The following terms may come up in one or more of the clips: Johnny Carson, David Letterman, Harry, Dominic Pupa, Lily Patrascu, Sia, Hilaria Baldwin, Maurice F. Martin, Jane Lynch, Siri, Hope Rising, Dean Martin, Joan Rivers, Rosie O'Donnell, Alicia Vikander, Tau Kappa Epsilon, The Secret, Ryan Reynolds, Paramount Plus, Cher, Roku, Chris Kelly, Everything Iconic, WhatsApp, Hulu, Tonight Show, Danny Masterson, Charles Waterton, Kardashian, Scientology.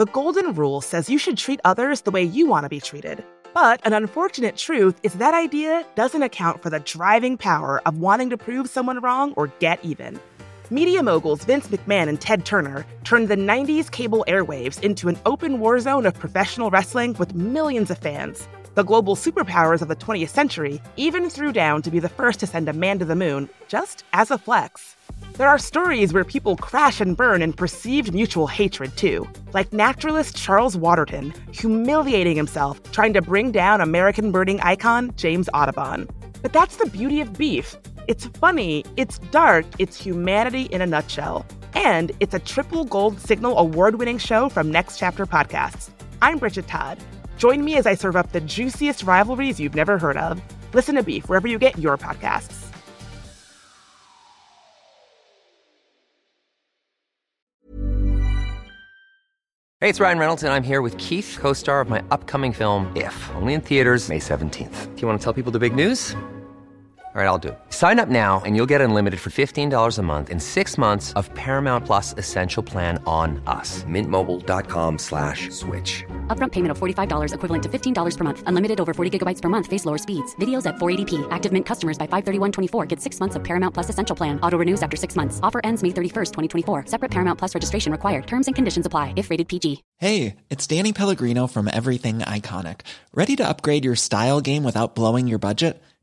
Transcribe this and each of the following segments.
The golden rule says you should treat others the way you want to be treated. But an unfortunate truth is that idea doesn't account for the driving power of wanting to prove someone wrong or get even. Media moguls Vince McMahon and Ted Turner turned the 90s cable airwaves into an open war zone of professional wrestling with millions of fans. The global superpowers of the 20th century even threw down to be the first to send a man to the moon, just as a flex. There are stories where people crash and burn in perceived mutual hatred, too, like naturalist Charles Waterton humiliating himself trying to bring down American birding icon James Audubon. But that's the beauty of beef. It's funny, it's dark, it's humanity in a nutshell. And it's a triple gold signal award-winning show from Next Chapter Podcasts. I'm Bridget Todd. Join me as I serve up the juiciest rivalries you've never heard of. Listen to Beef wherever you get your podcasts. Hey, it's Ryan Reynolds, and I'm here with Keith, co-star of my upcoming film, If, only in theaters May 17th. Do you want to tell people the big news? All right, I'll do it. Sign up now and you'll get unlimited for $15 a month and 6 months of Paramount Plus Essential Plan on us. MintMobile.com/switch. Upfront payment of $45 equivalent to $15 per month. Unlimited over 40 gigabytes per month. Face lower speeds. Videos at 480p. Active Mint customers by 531.24 get 6 months of Paramount Plus Essential Plan. Auto renews after 6 months. Offer ends May 31st, 2024. Separate Paramount Plus registration required. Terms and conditions apply if rated PG. Hey, it's Danny Pellegrino from Everything Iconic. Ready to upgrade your style game without blowing your budget?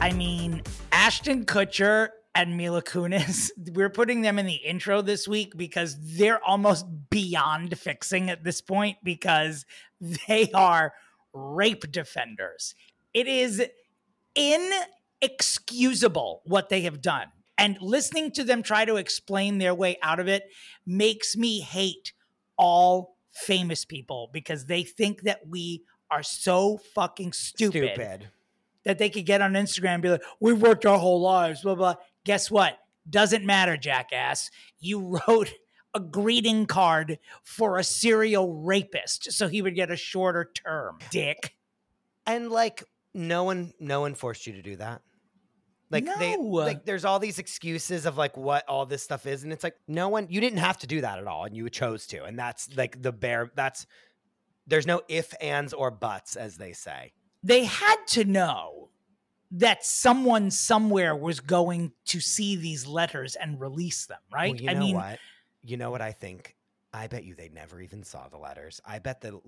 I mean, Ashton Kutcher and Mila Kunis, we're putting them in the intro this week because they're almost beyond fixing at this point because they are rape defenders. It is inexcusable what they have done. And listening to them try to explain their way out of it makes me hate all famous people because they think that we are so fucking stupid. That they could get on Instagram and be like, we worked our whole lives, blah, blah. Guess what? Doesn't matter, jackass. You wrote a greeting card for a serial rapist so he would get a shorter term, dick. And like, no one forced you to do that. Like, no. There's all these excuses of like what all this stuff is. And it's like, no one, you didn't have to do that at all. And you chose to. And that's like the bare, there's no ifs, ands, or buts, as they say. They had to know that someone somewhere was going to see these letters and release them, right? Well, you know what I think? I bet you they never even saw the letters. I bet the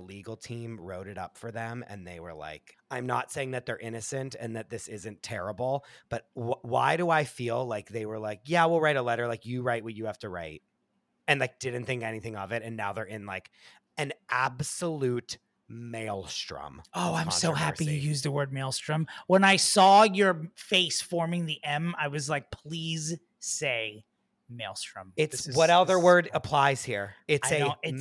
legal team wrote it up for them, and they were like, I'm not saying that they're innocent and that this isn't terrible, but why do I feel like they were like, yeah, we'll write a letter, like you write what you have to write, and like didn't think anything of it, and now they're in like an absolute maelstrom. Oh, I'm so happy you used the word maelstrom. When I saw your face forming the M, I was like, please say maelstrom. What other word applies here? It's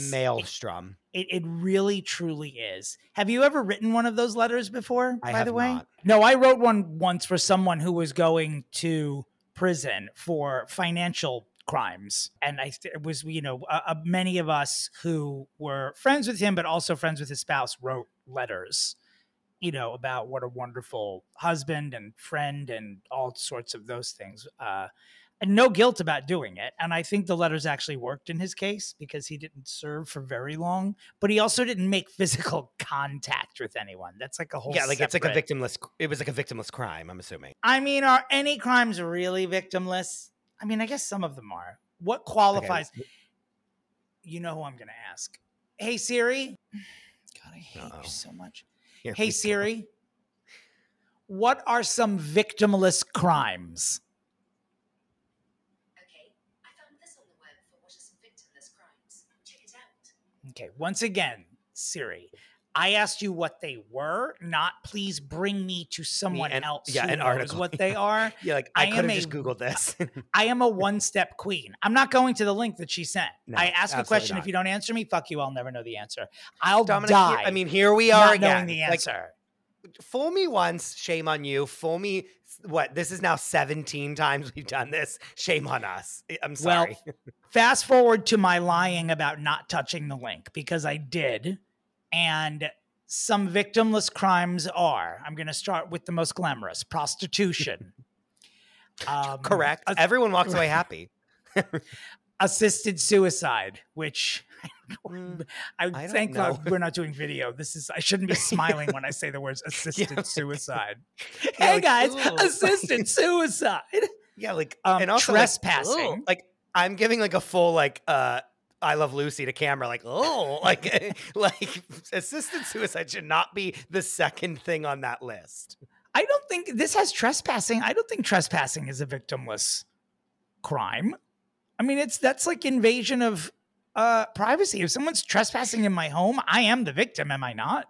maelstrom. It really, truly is. Have you ever written one of those letters before, by the way? Not. No, I wrote one once for someone who was going to prison for financial crimes. And many of us who were friends with him, but also friends with his spouse, wrote letters, about what a wonderful husband and friend and all sorts of those things. and no guilt about doing it. And I think the letters actually worked in his case because he didn't serve for very long, but he also didn't make physical contact with anyone. That's like a whole it was like a victimless crime, I'm assuming. I mean, are any crimes really victimless? I mean, I guess some of them are. What qualifies? Okay. You know who I'm going to ask. Hey, Siri. God, I hate you so much. Here, hey, Siri. Go. What are some victimless crimes? Okay, once again, Siri, I asked you what they were, not please bring me to someone else who knows what they are. Yeah, like I could have just Googled this. I am a one-step queen. I'm not going to the link that she sent. No, I ask a question. Not. If you don't answer me, fuck you. I'll never know the answer. I'll die. I mean, here we are again. Not knowing the answer. Like, fool me once, shame on you. Fool me, what? This is now 17 times we've done this. Shame on us. I'm sorry. Well, fast forward to my lying about not touching the link, because I did. And some victimless crimes are, I'm going to start with the most glamorous, prostitution. Correct. Everyone walks away happy. Assisted suicide, which I thank God we're not doing video. I shouldn't be smiling when I say the words assisted suicide. Hey, like, guys, assisted suicide. Yeah, like, and also trespassing. Like I'm giving like a full like I Love Lucy to camera, like, oh, like like assisted suicide should not be the second thing on that list. I don't think this has trespassing. I don't think trespassing is a victimless crime. I mean, that's like invasion of privacy. If someone's trespassing in my home, I am the victim, am I not?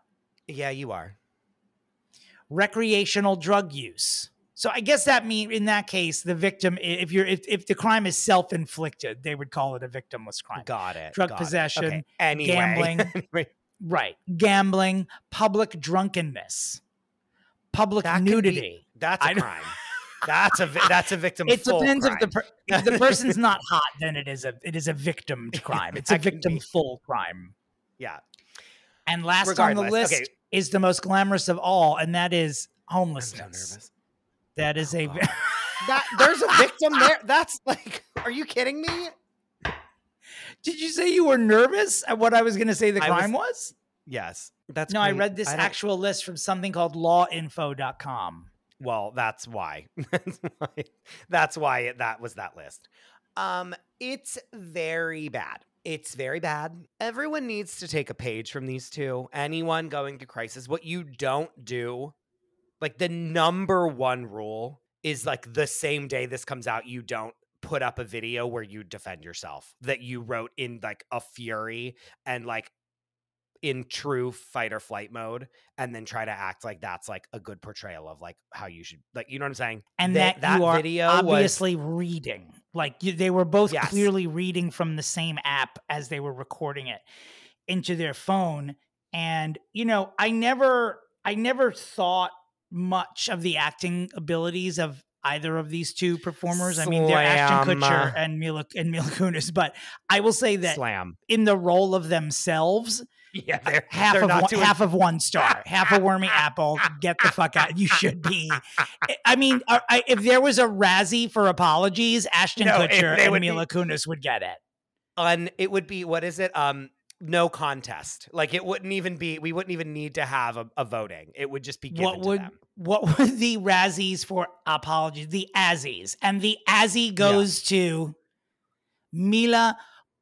Yeah, you are. Recreational drug use. So I guess that means in that case, the victim, if the crime is self-inflicted, they would call it a victimless crime. Got it. Drug possession, okay. Anyway. Gambling, right? Gambling, public drunkenness, public nudity. That's a crime. That's a victim. It depends crime. If the person's not hot, then it is a victim crime. It's a victim full crime. Yeah. And last on the list is the most glamorous of all, and that is homelessness. I'm so nervous. That is there's a victim there. That's like, are you kidding me? Did you say you were nervous at what I was going to say the crime was? Yes. I read this actual list from something called lawinfo.com. Well, that's why. That was that list. It's very bad. It's very bad. Everyone needs to take a page from these two. Anyone going through crisis, what you don't do, like the number one rule is like the same day this comes out, you don't put up a video where you defend yourself that you wrote in like a fury and like in true fight or flight mode, and then try to act like that's like a good portrayal of like how you should, like, you know what I'm saying? And that you are video obviously reading. Like they were both clearly reading from the same app as they were recording it into their phone. And, you know, I never thought much of the acting abilities of either of these two performers. I mean, they're Ashton Kutcher and Mila Kunis, but I will say that in the role of themselves, half of one star, half a wormy apple. Get the fuck out. You should be. I mean, if there was a Razzie for apologies, Ashton Kutcher and Mila Kunis would get it. And it would be, what is it? No contest. Like it wouldn't even be, we wouldn't even need to have a voting. It would just be given to them. What would the Razzies for apologies? The Azzies. And the Azzie goes to Mila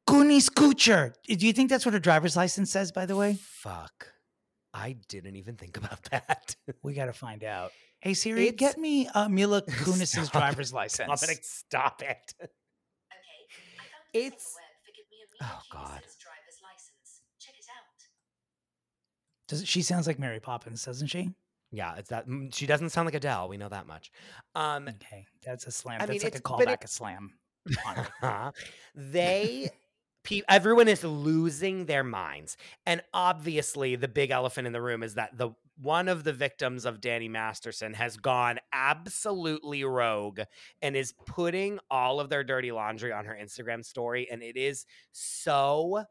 Kunis Kucher. Do you think that's what her driver's license says, by the way? Fuck. I didn't even think about that. We got to find out. Hey, Siri, get me Mila Kunis's driver's license. Stop it. Okay. Oh, God. She sounds like Mary Poppins, doesn't she? Yeah, it's that. She doesn't sound like Adele. We know that much. Okay, that's a slam. That's like a callback, a slam. Everyone is losing their minds, and obviously, the big elephant in the room is that the one of the victims of Danny Masterson has gone absolutely rogue and is putting all of their dirty laundry on her Instagram story, and it is so.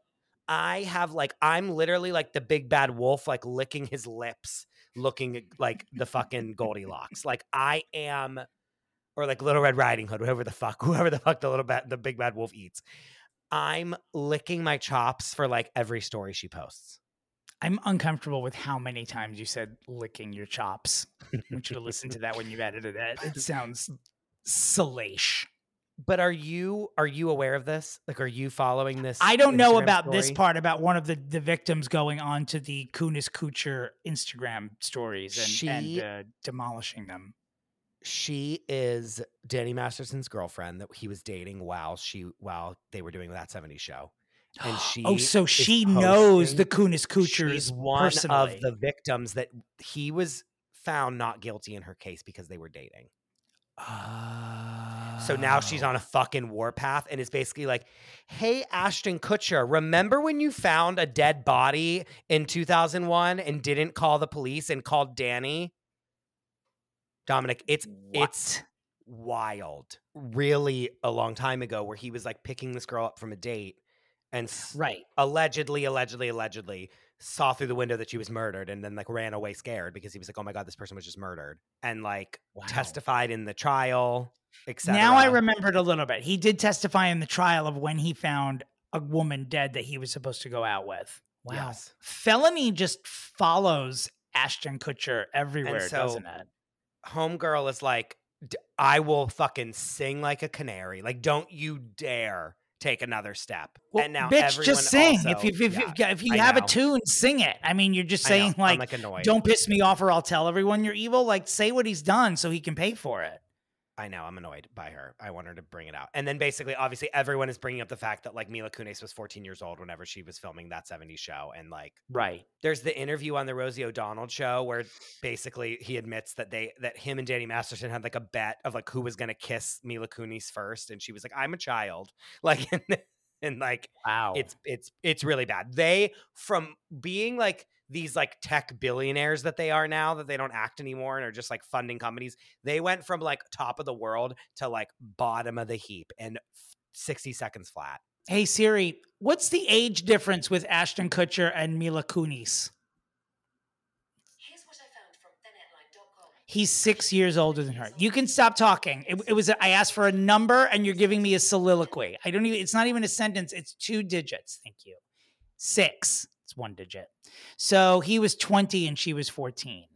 I'm literally like the big bad wolf, like licking his lips, looking like the fucking Goldilocks. Like I am or like Little Red Riding Hood, whoever the fuck the big bad wolf eats. I'm licking my chops for like every story she posts. I'm uncomfortable with how many times you said licking your chops. I want you to listen to that when you edited it. It sounds salacious. But are you aware of this? Like, are you following this? I don't know about this part about one of the victims going on to the Kunis Kucher Instagram stories and demolishing them. She is Danny Masterson's girlfriend that he was dating while they were doing That 70s Show. And she so she knows the Kunis Kuchers. She's one of the victims that he was found not guilty in her case because they were dating. So now she's on a fucking warpath, and it's basically like, hey, Ashton Kutcher, remember when you found a dead body in 2001 and didn't call the police and called Danny? Dominic, it's wild. Really a long time ago where he was like picking this girl up from a date and allegedly saw through the window that she was murdered and then like ran away scared because he was like, oh my God, this person was just murdered, and like testified in the trial, etc. Now I remembered a little bit. He did testify in the trial of when he found a woman dead that he was supposed to go out with. Wow. Yes. Felony just follows Ashton Kutcher everywhere, so, doesn't it? Homegirl is like, I will fucking sing like a canary. Like, don't you dare take another step. Well, and now, bitch, just sing. Also, if you have a tune, sing it. I mean, you're just saying like don't piss me off or I'll tell everyone you're evil. Like, say what he's done so he can pay for it. I know. I'm annoyed by her. I want her to bring it out. And then basically, obviously, everyone is bringing up the fact that like Mila Kunis was 14 years old whenever she was filming That 70s Show. And like, right. There's the interview on the Rosie O'Donnell Show where basically he admits that that him and Danny Masterson had like a bet of like who was going to kiss Mila Kunis first. And she was like, I'm a child. Like, and like, wow, it's really bad. They, from being like these like tech billionaires that they are now, that they don't act anymore and are just like funding companies, they went from like top of the world to like bottom of the heap in 60 seconds flat. Hey Siri, what's the age difference with Ashton Kutcher and Mila Kunis? Here's what I found from thenheadline.com. He's 6 years older than her. You can stop talking. It was, I asked for a number and you're giving me a soliloquy. I don't even, it's not even a sentence. It's two digits. Thank you. 6. It's one digit. So he was 20 and she was 14.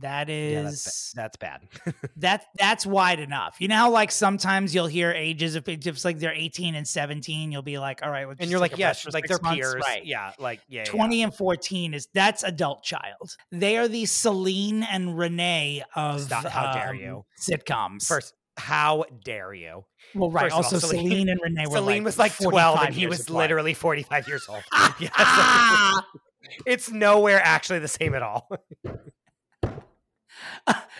That is, yeah, that's bad. that's wide enough. You know how like sometimes you'll hear ages of just like they're 18 and 17. You'll be like, all right, and you're like, yes, yeah, like they're peers, right? Yeah, like 20 and 14 is that's adult child. They are the Celine and Renee of how dare you sitcoms. First, how dare you? Well, right. Also, Celine and Renee were Celine was like 12 and he was literally 45 years old. Yes. It's nowhere actually the same at all.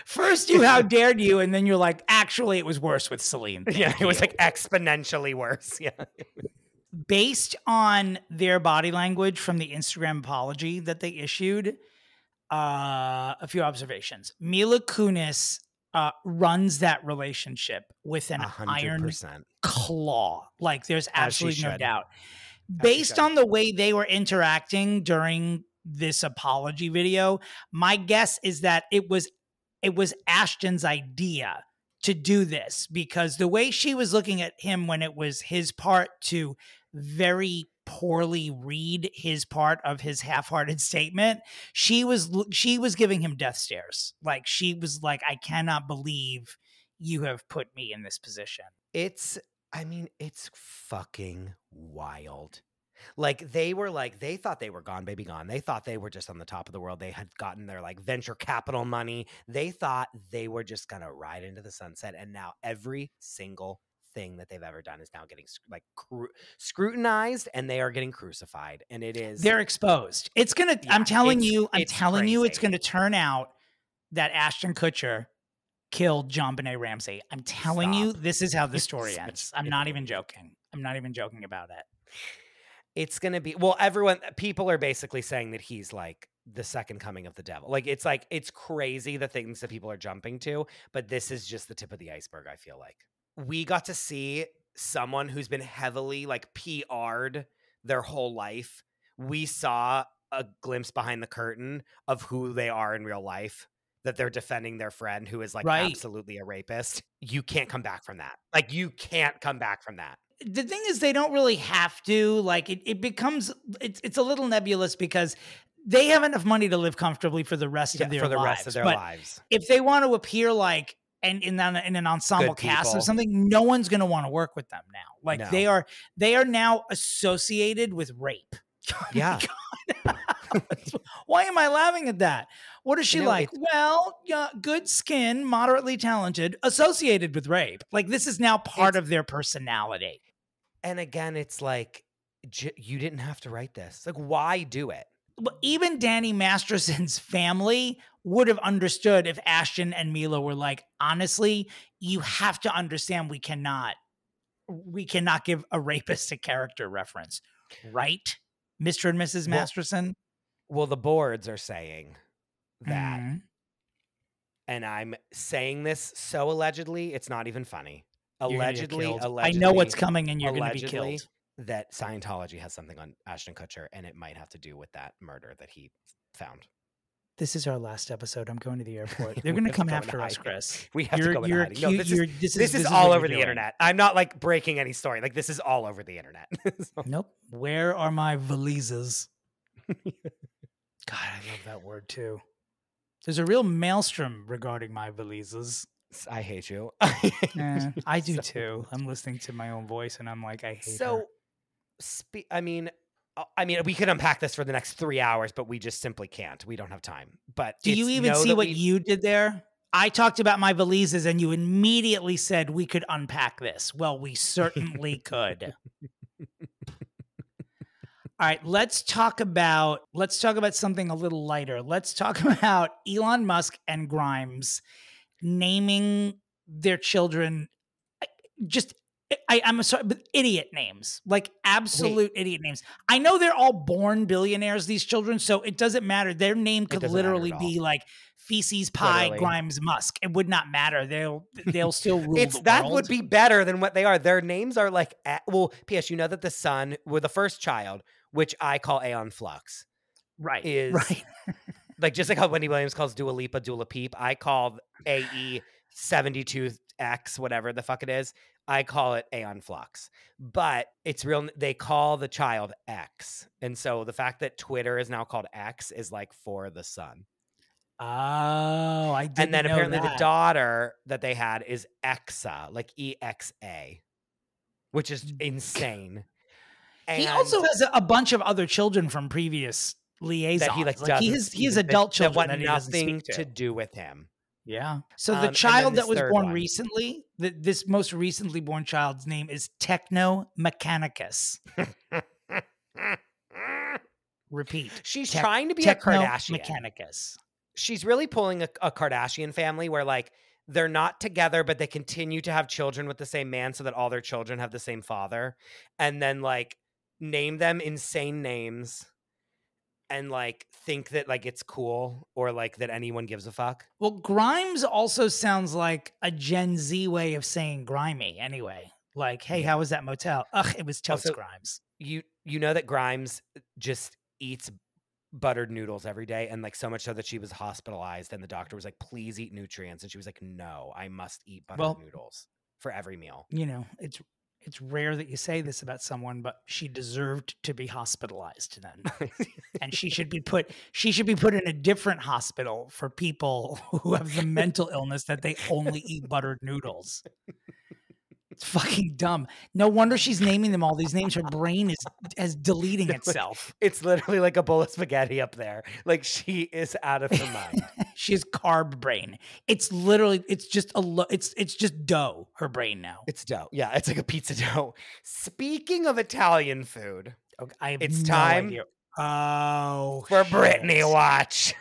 First, you how dared you, and then you're like, actually, it was worse with Celine. Yeah, it was like exponentially worse. Yeah. Based on their body language from the Instagram apology that they issued, a few observations. Mila Kunis runs that relationship with an 100%. Iron claw. Like, there's absolutely no doubt. Based on the way they were interacting during this apology video, my guess is that it was Ashton's idea to do this, because the way she was looking at him when it was his part to very poorly read his part of his half-hearted statement, she was giving him death stares. Like, she was like, I cannot believe you have put me in this position. It's fucking wild. Like, they were like, they thought they were gone, baby gone. They thought they were just on the top of the world. They had gotten their like venture capital money. They thought they were just going to ride into the sunset. And now every single thing that they've ever done is now getting like scrutinized, and they are getting crucified. And it is, they're exposed. It's going to, I'm telling you, it's going to turn out that Ashton Kutcher killed JonBenet Ramsey. I'm telling you, this is how the story ends. I'm not even joking. I'm not even joking about it. It's going to be, well, people are basically saying that he's like the second coming of the devil. Like, it's crazy the things that people are jumping to, but this is just the tip of the iceberg, I feel like. We got to see someone who's been heavily like PR'd their whole life. We saw a glimpse behind the curtain of who they are in real life. that they're defending their friend who is like absolutely a rapist. You can't come back from that. Like, you can't come back from that. The thing is, they don't really have to. Like, it becomes, it's a little nebulous because they have enough money to live comfortably for the rest of their lives. For the rest of their lives. If they want to appear like, and in an ensemble cast or something, no one's going to want to work with them now. Like, no. They are now associated with rape. Yeah. Why am I laughing at that? What is she like? Well, yeah, good skin, moderately talented, associated with rape. Like, this is now part of their personality. And again, it's like, you didn't have to write this. Like, why do it? But even Danny Masterson's family would have understood if Ashton and Mila were like, honestly, you have to understand we cannot give a rapist a character reference. Right? Mr. and Mrs. Masterson? Well, the boards are saying that. Mm-hmm. And I'm saying this so allegedly, it's not even funny. Allegedly. I know what's coming and you're going to be killed. That Scientology has something on Ashton Kutcher, and it might have to do with that murder that he found. This is our last episode. I'm going to the airport. They're going to come after us, Chris. We have to go into hiding. No, this is all over the internet. I'm not like breaking any story. Like, this is all over the internet. So. Nope. Where are my valises? God, I love that word too. There's a real maelstrom regarding my valises. I hate you. I do too. I'm listening to my own voice and I'm like, I hate her. I mean, we could unpack this for the next 3 hours, but we just simply can't. We don't have time. But do you even see what you did there? I talked about my valises and you immediately said we could unpack this. Well, we certainly could. All right, let's talk about something a little lighter. Let's talk about Elon Musk and Grimes naming their children just I'm sorry, but idiot names, like absolute idiot names. I know they're all born billionaires, these children, so it doesn't matter. Their name could literally be like feces pie literally. Grimes Musk. It would not matter. They'll still rule the world. That would be better than what they are. Their names are like, well, P.S., you know that the son, with the first child, which I call Aeon Flux. Right. Is right. Like, just like how Wendy Williams calls Dua Lipa Dula Peep, I call AE 72X, whatever the fuck it is. I call it Aeon Flux, but it's real. They call the child X. And so the fact that Twitter is now called X is like for the sun. Oh, I didn't know. And then apparently the daughter that they had is Exa, like EXA, which is insane. And he also has a bunch of other children from previous liaisons. That he like he has adult children that want nothing to do with him. Yeah. So the child that was born recently, this most recently born child's name is Techno Mechanicus. Repeat. She's trying to be a Kardashian. Mechanicus. She's really pulling a Kardashian family where like they're not together, but they continue to have children with the same man so that all their children have the same father. And then like name them insane names. And like think that like it's cool or like that anyone gives a fuck. Well, Grimes also sounds like a Gen Z way of saying grimy anyway. Like, hey, how was that motel? Ugh, it was Toast Grimes. You know that Grimes just eats buttered noodles every day, and like so much so that she was hospitalized and the doctor was like, please eat nutrients. And she was like, no, I must eat buttered noodles for every meal. You know, it's rare that you say this about someone, but she deserved to be hospitalized then. And she should be put in a different hospital for people who have the mental illness that they only eat buttered noodles. It's fucking dumb. No wonder she's naming them all these names. Her brain is deleting itself. It's literally like a bowl of spaghetti up there. Like she is out of her mind. She has carb brain. It's literally, it's just dough, her brain now. It's dough. Yeah, it's like a pizza dough. Speaking of Italian food, okay, I have it's no time idea. Oh, for shit. Britney Watch.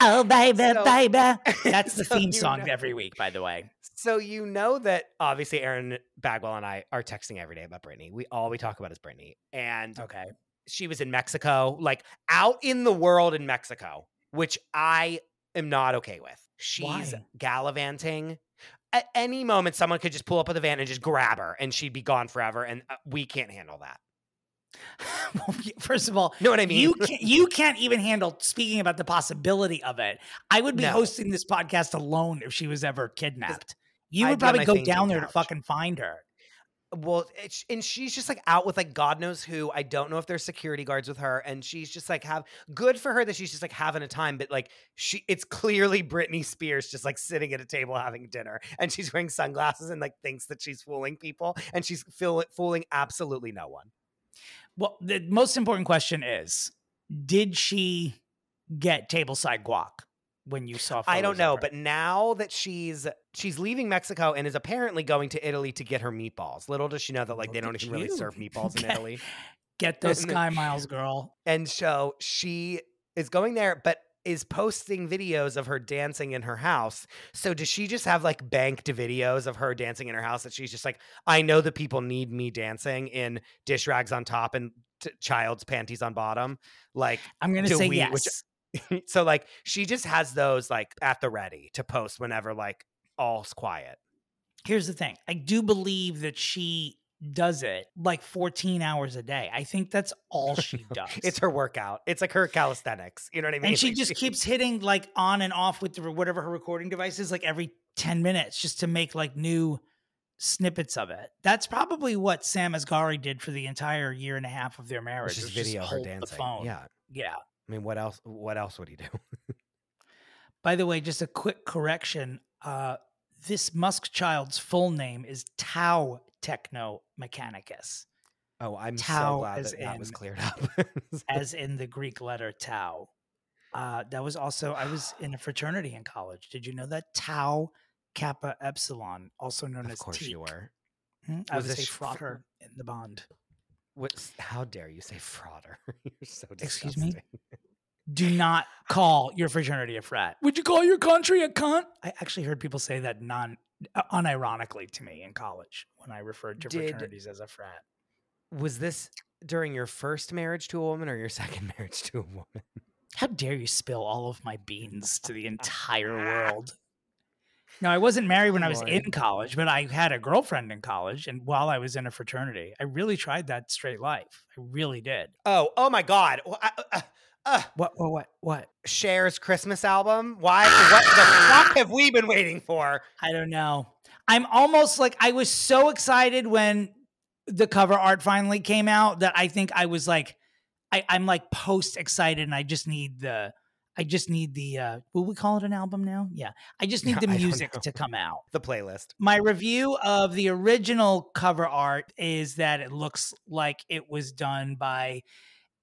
Oh, baby, baby. That's the theme song every week, by the way. So you know that obviously Aaron Bagwell and I are texting every day about Britney. All we talk about is Britney. And okay, she was in Mexico, like out in the world in Mexico, which I am not okay with. She's gallivanting. At any moment, someone could just pull up with a van and just grab her and she'd be gone forever. And we can't handle that. Well, first of all, you know what I mean? You can't even handle speaking about the possibility of it. I would be hosting this podcast alone if she was ever kidnapped. You would probably go down there to fucking find her. Well, and she's just like out with like God knows who. I don't know if there's security guards with her, and she's just like good for her that she's just like having a time. But like it's clearly Britney Spears just like sitting at a table having dinner, and she's wearing sunglasses and like thinks that she's fooling people, and she's fooling absolutely no one. Well, the most important question is: did she get tableside guac when you saw? I don't know, but now that she's leaving Mexico and is apparently going to Italy to get her meatballs. Little does she know that like they don't even really serve meatballs in Italy. Get those sky miles, girl. And so she is going there, but is posting videos of her dancing in her house. So does she just have like banked videos of her dancing in her house that she's just like, I know the people need me dancing in dish rags on top and child's panties on bottom. Like I'm going to say yes. So like she just has those like at the ready to post whenever like all's quiet. Here's the thing. I do believe that she does it like 14 hours a day. I think that's all she does. It's her workout. It's like her calisthenics. You know what I mean? And she like, just keeps hitting like on and off with whatever her recording device is like every 10 minutes just to make like new snippets of it. That's probably what Sam Asghari did for the entire year and a half of their marriage. Just video her dancing. The phone. Yeah. Yeah. I mean, what else would he do? By the way, just a quick correction. This Musk child's full name is Tau Techno Mechanicus. Oh, I'm so glad that was cleared up. As in the Greek letter Tau. That was also, I was in a fraternity in college. Did you know that? Tau Kappa Epsilon, also known as T. Of course you were. Hmm? I was a frauder in the bond. How dare you say frauder? You're so disgusting. Excuse me? Do not call your fraternity a frat. Would you call your country a cunt? I actually heard people say that unironically to me in college when I referred to fraternities as a frat. Was this during your first marriage to a woman or your second marriage to a woman? How dare you spill all of my beans to the entire world? No, I wasn't married when I was in college, but I had a girlfriend in college and while I was in a fraternity. I really tried that straight life. I really did. Oh my God. What? Cher's Christmas album? Why? What the fuck have we been waiting for? I don't know. I'm almost like, I was so excited when the cover art finally came out that I think I was like, I'm like post excited and I just need the will we call it an album now? Yeah. I just need the music to come out. The playlist. My review of the original cover art is that it looks like it was done by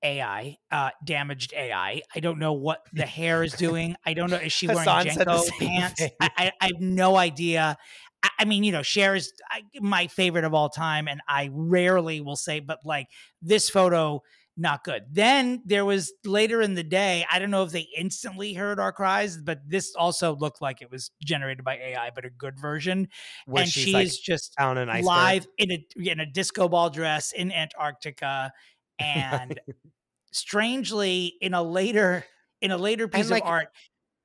AI, damaged AI. I don't know what the hair is doing. I don't know. Is she wearing Jenko pants? I have no idea. I mean, you know, Cher is my favorite of all time. And I rarely will say, but like this photo, not good. Then there was later in the day, I don't know if they instantly heard our cries, but this also looked like it was generated by AI, but a good version. Where and she like is just down an iceberg. Live in a disco ball dress in Antarctica. And strangely, in a later piece like, of art,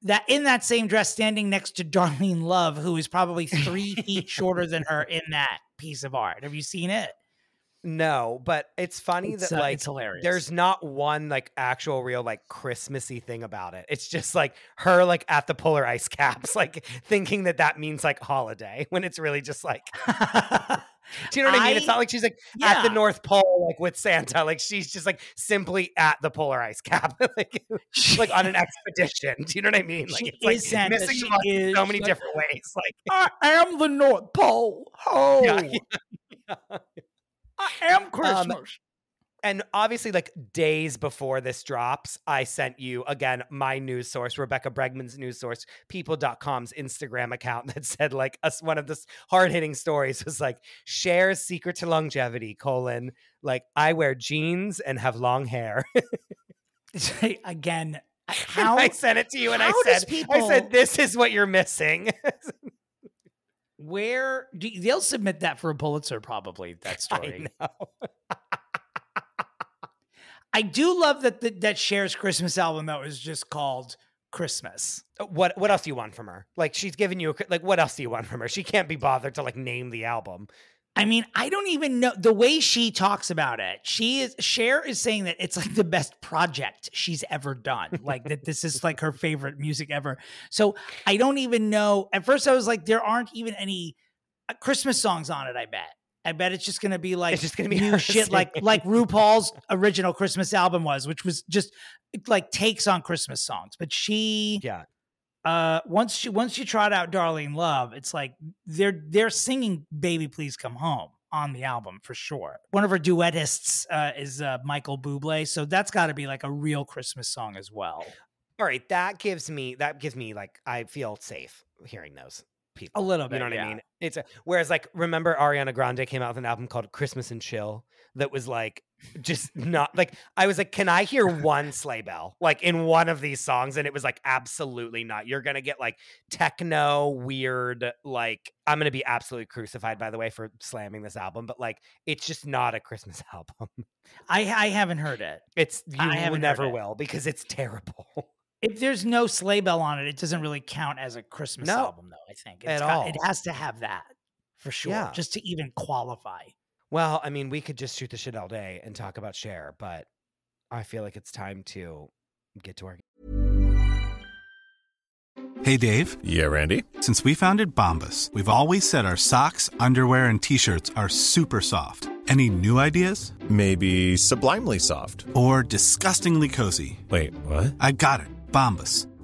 that in that same dress standing next to Darlene Love, who is probably 3 feet shorter than her in that piece of art. Have you seen it? No, but it's funny that like it's hilarious. There's not one like actual real like Christmassy thing about it. It's just like her like at the polar ice caps, like thinking that means like holiday when it's really just like. Do you know what I mean? It's not like she's like at the North Pole, like with Santa. Like she's just like simply at the polar ice cap, like on an expedition. Do you know what I mean? Like it's like Santa. Missing in so many different ways. Like I am the North Pole. Oh, yeah. I am Christmas. And obviously, like days before this drops, I sent you, again, my news source, Rebecca Bregman's news source, people.com's Instagram account that said like one of the hard-hitting stories was like, Cher's secret to longevity, like I wear jeans and have long hair. Again, I sent it to you and I said, this is what you're missing. Where they'll submit that for a Pulitzer, probably, that story. I know. I do love that Cher's Christmas album that was just called Christmas. What else do you want from her? Like she's giving you what else do you want from her? She can't be bothered to like name the album. I mean, I don't even know the way she talks about it. Cher is saying that it's like the best project she's ever done. Like that this is like her favorite music ever. So I don't even know. At first I was like, there aren't even any Christmas songs on it. I bet it's just going to be like new shit, like RuPaul's original Christmas album was, which was just like takes on Christmas songs. But she, once you trot out Darlene Love, it's like they're singing "Baby Please Come Home" on the album for sure. One of her duettists is Michael Bublé, so that's got to be like a real Christmas song as well. All right, that gives me like I feel safe hearing those people. A little bit, you know what I mean? It's whereas like remember Ariana Grande came out with an album called Christmas and Chill that was like just not like I was like, can I hear one sleigh bell like in one of these songs? And it was like, absolutely not. You're gonna get like techno weird, like I'm gonna be absolutely crucified, by the way, for slamming this album, but like it's just not a Christmas album. I haven't heard it. It's you never will because it's terrible. If there's no sleigh bell on it, it doesn't really count as a Christmas album, though, I think. It has to have that, for sure, just to even qualify. Well, I mean, we could just shoot the shit all day and talk about Cher, but I feel like it's time to get to work. Hey, Dave. Yeah, Randy. Since we founded Bombas, we've always said our socks, underwear, and T-shirts are super soft. Any new ideas? Maybe sublimely soft. Or disgustingly cozy. Wait, what? I got it. Bombas.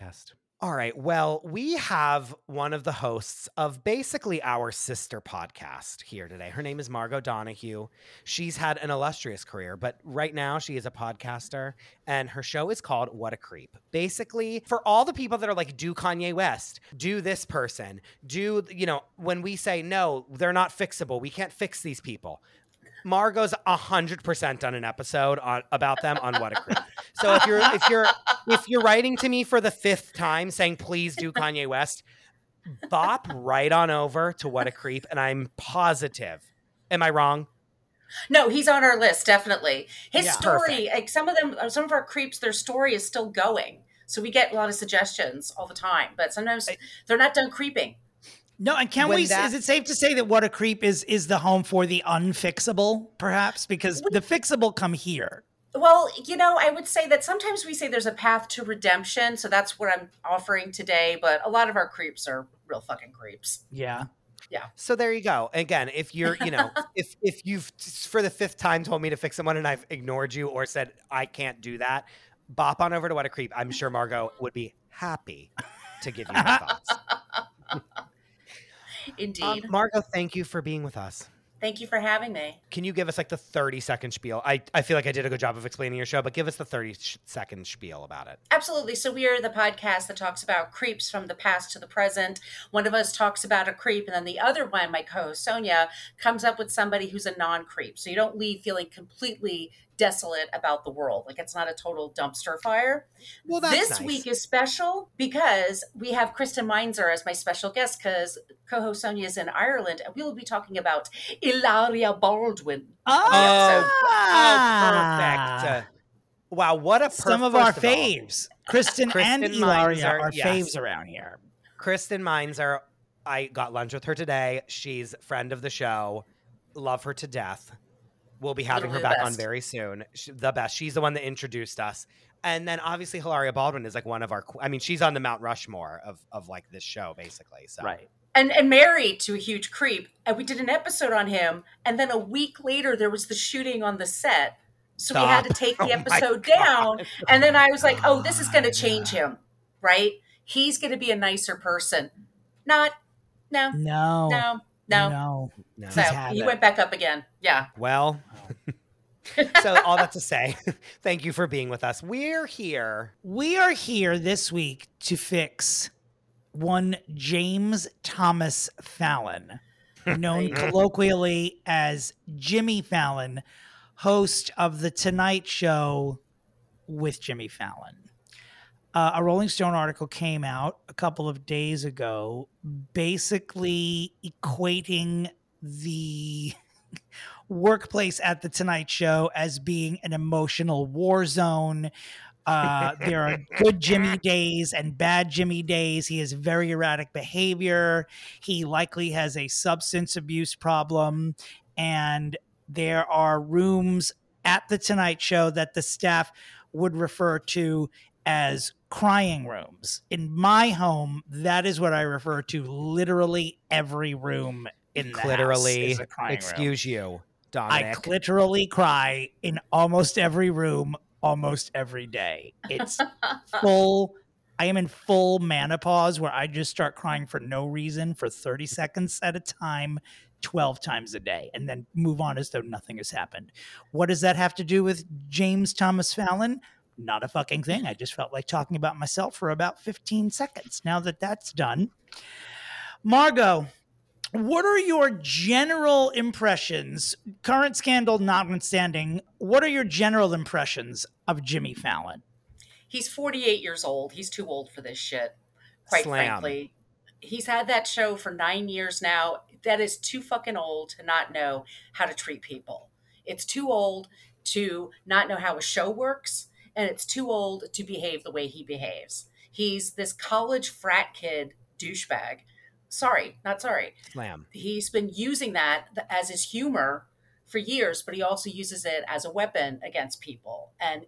Test. All right. Well, we have one of the hosts of basically our sister podcast here today. Her name is Margo Donohue. She's had an illustrious career, but right now she is a podcaster and her show is called What a Creep. Basically, for all the people that are like, do Kanye West, do this person, do, you know, when we say, no, they're not fixable, we can't fix these people. Margo's 100% done an episode about them on What a Creep. So if you're writing to me for the fifth time saying please do Kanye West, bop right on over to What a Creep, and I'm positive. Am I wrong? No, he's on our list definitely. His story, like some of our creeps, their story is still going. So we get a lot of suggestions all the time, but sometimes they're not done creeping. No, and is it safe to say that What a Creep is the home for the unfixable, perhaps? Because the fixable come here. Well, you know, I would say that sometimes we say there's a path to redemption, so that's what I'm offering today, but a lot of our creeps are real fucking creeps. Yeah. Yeah. So there you go. Again, if you're, you know, if you've for the fifth time told me to fix someone and I've ignored you or said I can't do that, bop on over to What a Creep. I'm sure Margo would be happy to give you her thoughts. Indeed. Margo, thank you for being with us. Thank you for having me. Can you give us like the 30-second spiel? I feel like I did a good job of explaining your show, but give us the 30-second spiel about it. Absolutely. So we are the podcast that talks about creeps from the past to the present. One of us talks about a creep, and then the other one, my co-host Sonia, comes up with somebody who's a non-creep. So you don't leave feeling completely desolate about the world. Like it's not a total dumpster fire. Well, that's this nice. Week is special because we have Kristen Meinzer as my special guest because co-host Sonia is in Ireland and we will be talking about Ilaria Baldwin. Oh, perfect. Wow, what a some of our faves. Kristen and Ilaria are faves around here. Kristen Meinzer, I got lunch with her today. She's friend of the show. Love her to death. We'll be having her back on very soon. The best. She's the one that introduced us. And then obviously Hilaria Baldwin is like one of our, I mean, she's on the Mount Rushmore of like this show basically. So. Right. And married to a huge creep. And we did an episode on him. And then a week later, there was the shooting on the set. So we had to take the episode down. And then I was like, oh, this is going to change him. Right. He's going to be a nicer person. Not. No. No. No. No. No. So he went back up again. Yeah. Well. So all that to say, thank you for being with us. We're here. We are here this week to fix one James Thomas Fallon, known colloquially as Jimmy Fallon, host of The Tonight Show with Jimmy Fallon. A Rolling Stone article came out a couple of days ago basically equating the workplace at The Tonight Show as being an emotional war zone. There are good Jimmy days and bad Jimmy days. He has very erratic behavior. He likely has a substance abuse problem. And there are rooms at The Tonight Show that the staff would refer to as crying rooms. In my home, that is what I refer to literally every room in the house is a crying room. You. Dominic. I literally cry in almost every room, almost every day. It's full. I am in full menopause where I just start crying for no reason for 30 seconds at a time, 12 times a day, and then move on as though nothing has happened. What does that have to do with James Thomas Fallon? Not a fucking thing. I just felt like talking about myself for about 15 seconds. Now that that's done, Margo, what are your general impressions, current scandal notwithstanding, what are your general impressions of Jimmy Fallon? He's 48 years old. He's too old for this shit, quite frankly. He's had that show for 9 years now. That is too fucking old to not know how to treat people. It's too old to not know how a show works, and it's too old to behave the way he behaves. He's this college frat kid douchebag. Sorry, not sorry. Slam. He's been using that as his humor for years, but he also uses it as a weapon against people. And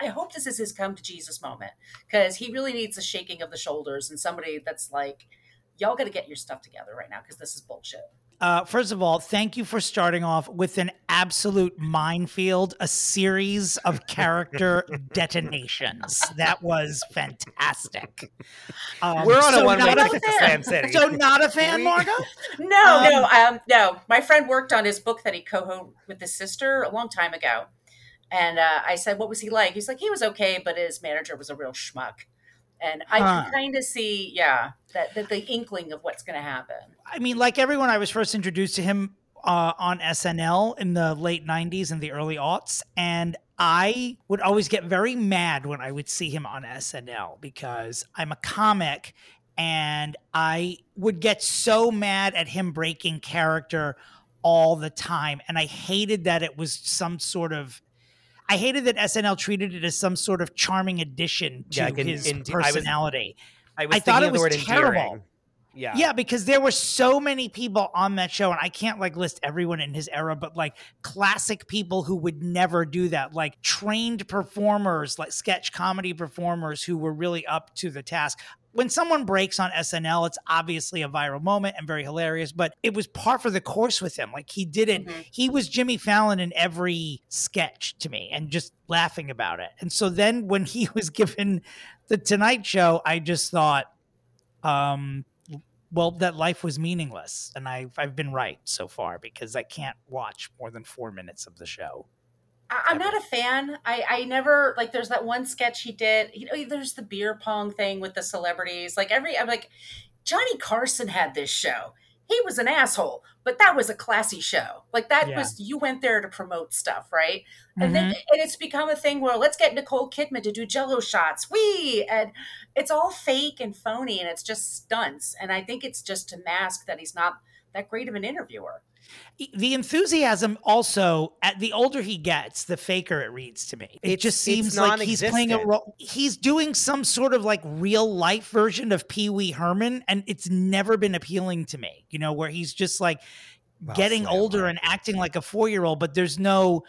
I hope this is his come to Jesus moment, because he really needs a shaking of the shoulders and somebody that's like, y'all got to get your stuff together right now, because this is bullshit. First of all, thank you for starting off with an absolute minefield, a series of character detonations. That was fantastic. We're on a one-way ticket to Slam City. So not a fan, Margo? No. My friend worked on his book that he co-wrote with his sister a long time ago. And I said, what was he like? He's like, he was okay, but his manager was a real schmuck. And I can kind of see, the inkling of what's going to happen. I mean, like everyone, I was first introduced to him on SNL in the late 90s and the early aughts. And I would always get very mad when I would see him on SNL, because I'm a comic and I would get so mad at him breaking character all the time. And I hated that it was some sort of... I hated that SNL treated it as some sort of charming addition to his personality. I thought it was terrible. Endearing. Yeah, because there were so many people on that show, and I can't list everyone in his era, but classic people who would never do that, trained performers, sketch comedy performers who were really up to the task. When someone breaks on SNL, it's obviously a viral moment and very hilarious, but it was par for the course with him. He did it. Mm-hmm. He was Jimmy Fallon in every sketch to me and just laughing about it. And so then when he was given The Tonight Show, I just thought, that life was meaningless. And I've been right so far, because I can't watch more than 4 minutes of the show. I'm not a fan. I never, there's that one sketch he did, there's the beer pong thing with the celebrities. Johnny Carson had this show. He was an asshole, but that was a classy show. You went there to promote stuff, right? Mm-hmm. And then it's become a thing where let's get Nicole Kidman to do jello shots. Whee! And it's all fake and phony, and it's just stunts. And I think it's just to mask that he's not that great of an interviewer. The enthusiasm also, the older he gets, the faker it reads to me. It just seems like he's playing a role. He's doing some sort of real life version of Pee Wee Herman, and it's never been appealing to me, where he's just getting older and acting like a 4-year-old, but there's no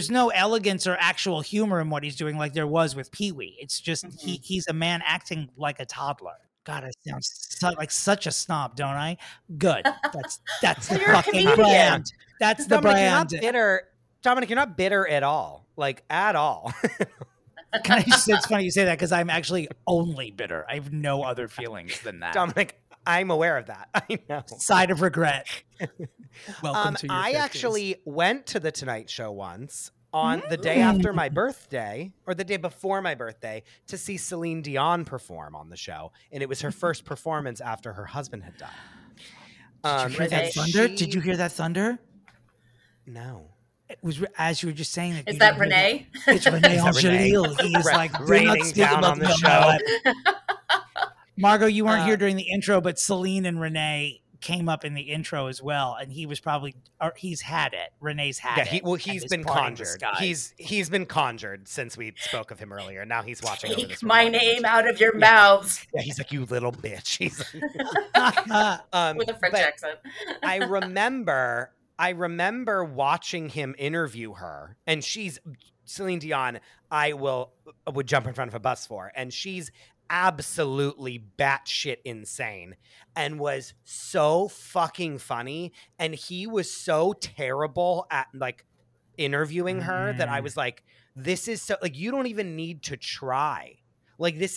elegance or actual humor in what he's doing like there was with Pee Wee. It's just he's a man acting like a toddler. God, I sound like such a snob, don't I? Good. That's the fucking brand. That's the Dominic, brand. You're not bitter. Dominic, you're not bitter at all. At all. It's funny you say that, because I'm actually only bitter. I have no other feelings than that. Dominic, I'm aware of that. I know. Side of regret. Welcome to your 50s. I actually went to the Tonight Show once on the day after my birthday, or the day before my birthday, to see Celine Dion perform on the show. And it was her first performance after her husband had died. Did you hear that thunder? No. It was as you were just saying. Is that Renee? It's Renee Angelil. He's like raining down on the show. Margo, you weren't here during the intro, but Celine and Renee came up in the intro as well, and he was probably, or he's had it. Renee's had it. Yeah, well, he's been conjured. He's been conjured since we spoke of him earlier. Now he's watching. Take my name out of your mouths. Yeah, he's like, you little bitch. He's like, with a French accent. I remember watching him interview her, and she's Celine Dion. I would jump in front of a bus for, and she's absolutely batshit insane, and was so fucking funny. And he was so terrible at like interviewing her that I was like, "This is so like you don't even need to try. Like this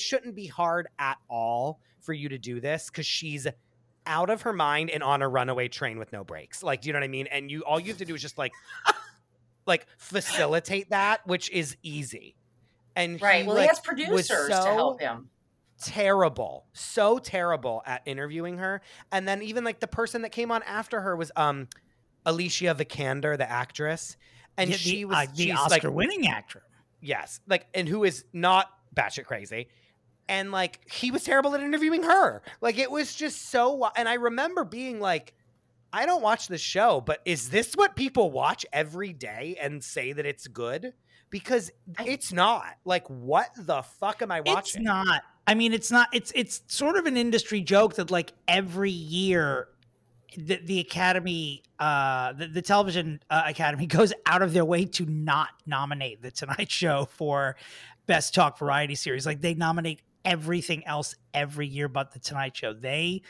shouldn't be hard at all for you to do this because she's." Out of her mind and on a runaway train with no brakes. Like, do you know what I mean? And all you have to do is just like facilitate that, which is easy. And right. He has producers to help him. So terrible at interviewing her. And then even like the person that came on after her was Alicia Vikander, the actress. And yeah, she was the Oscar winning actress. Yes. Like, and who is not batshit crazy. And, like, he was terrible at interviewing her. Like, it was just so... And I remember being like, I don't watch the show, but is this what people watch every day and say that it's good? Because it's not. Like, what the fuck am I watching? It's not. I mean, it's not... It's sort of an industry joke that, like, every year... The Academy, the Television Academy goes out of their way to not nominate The Tonight Show for Best Talk Variety Series. Like, they nominate everything else every year but The Tonight Show. They,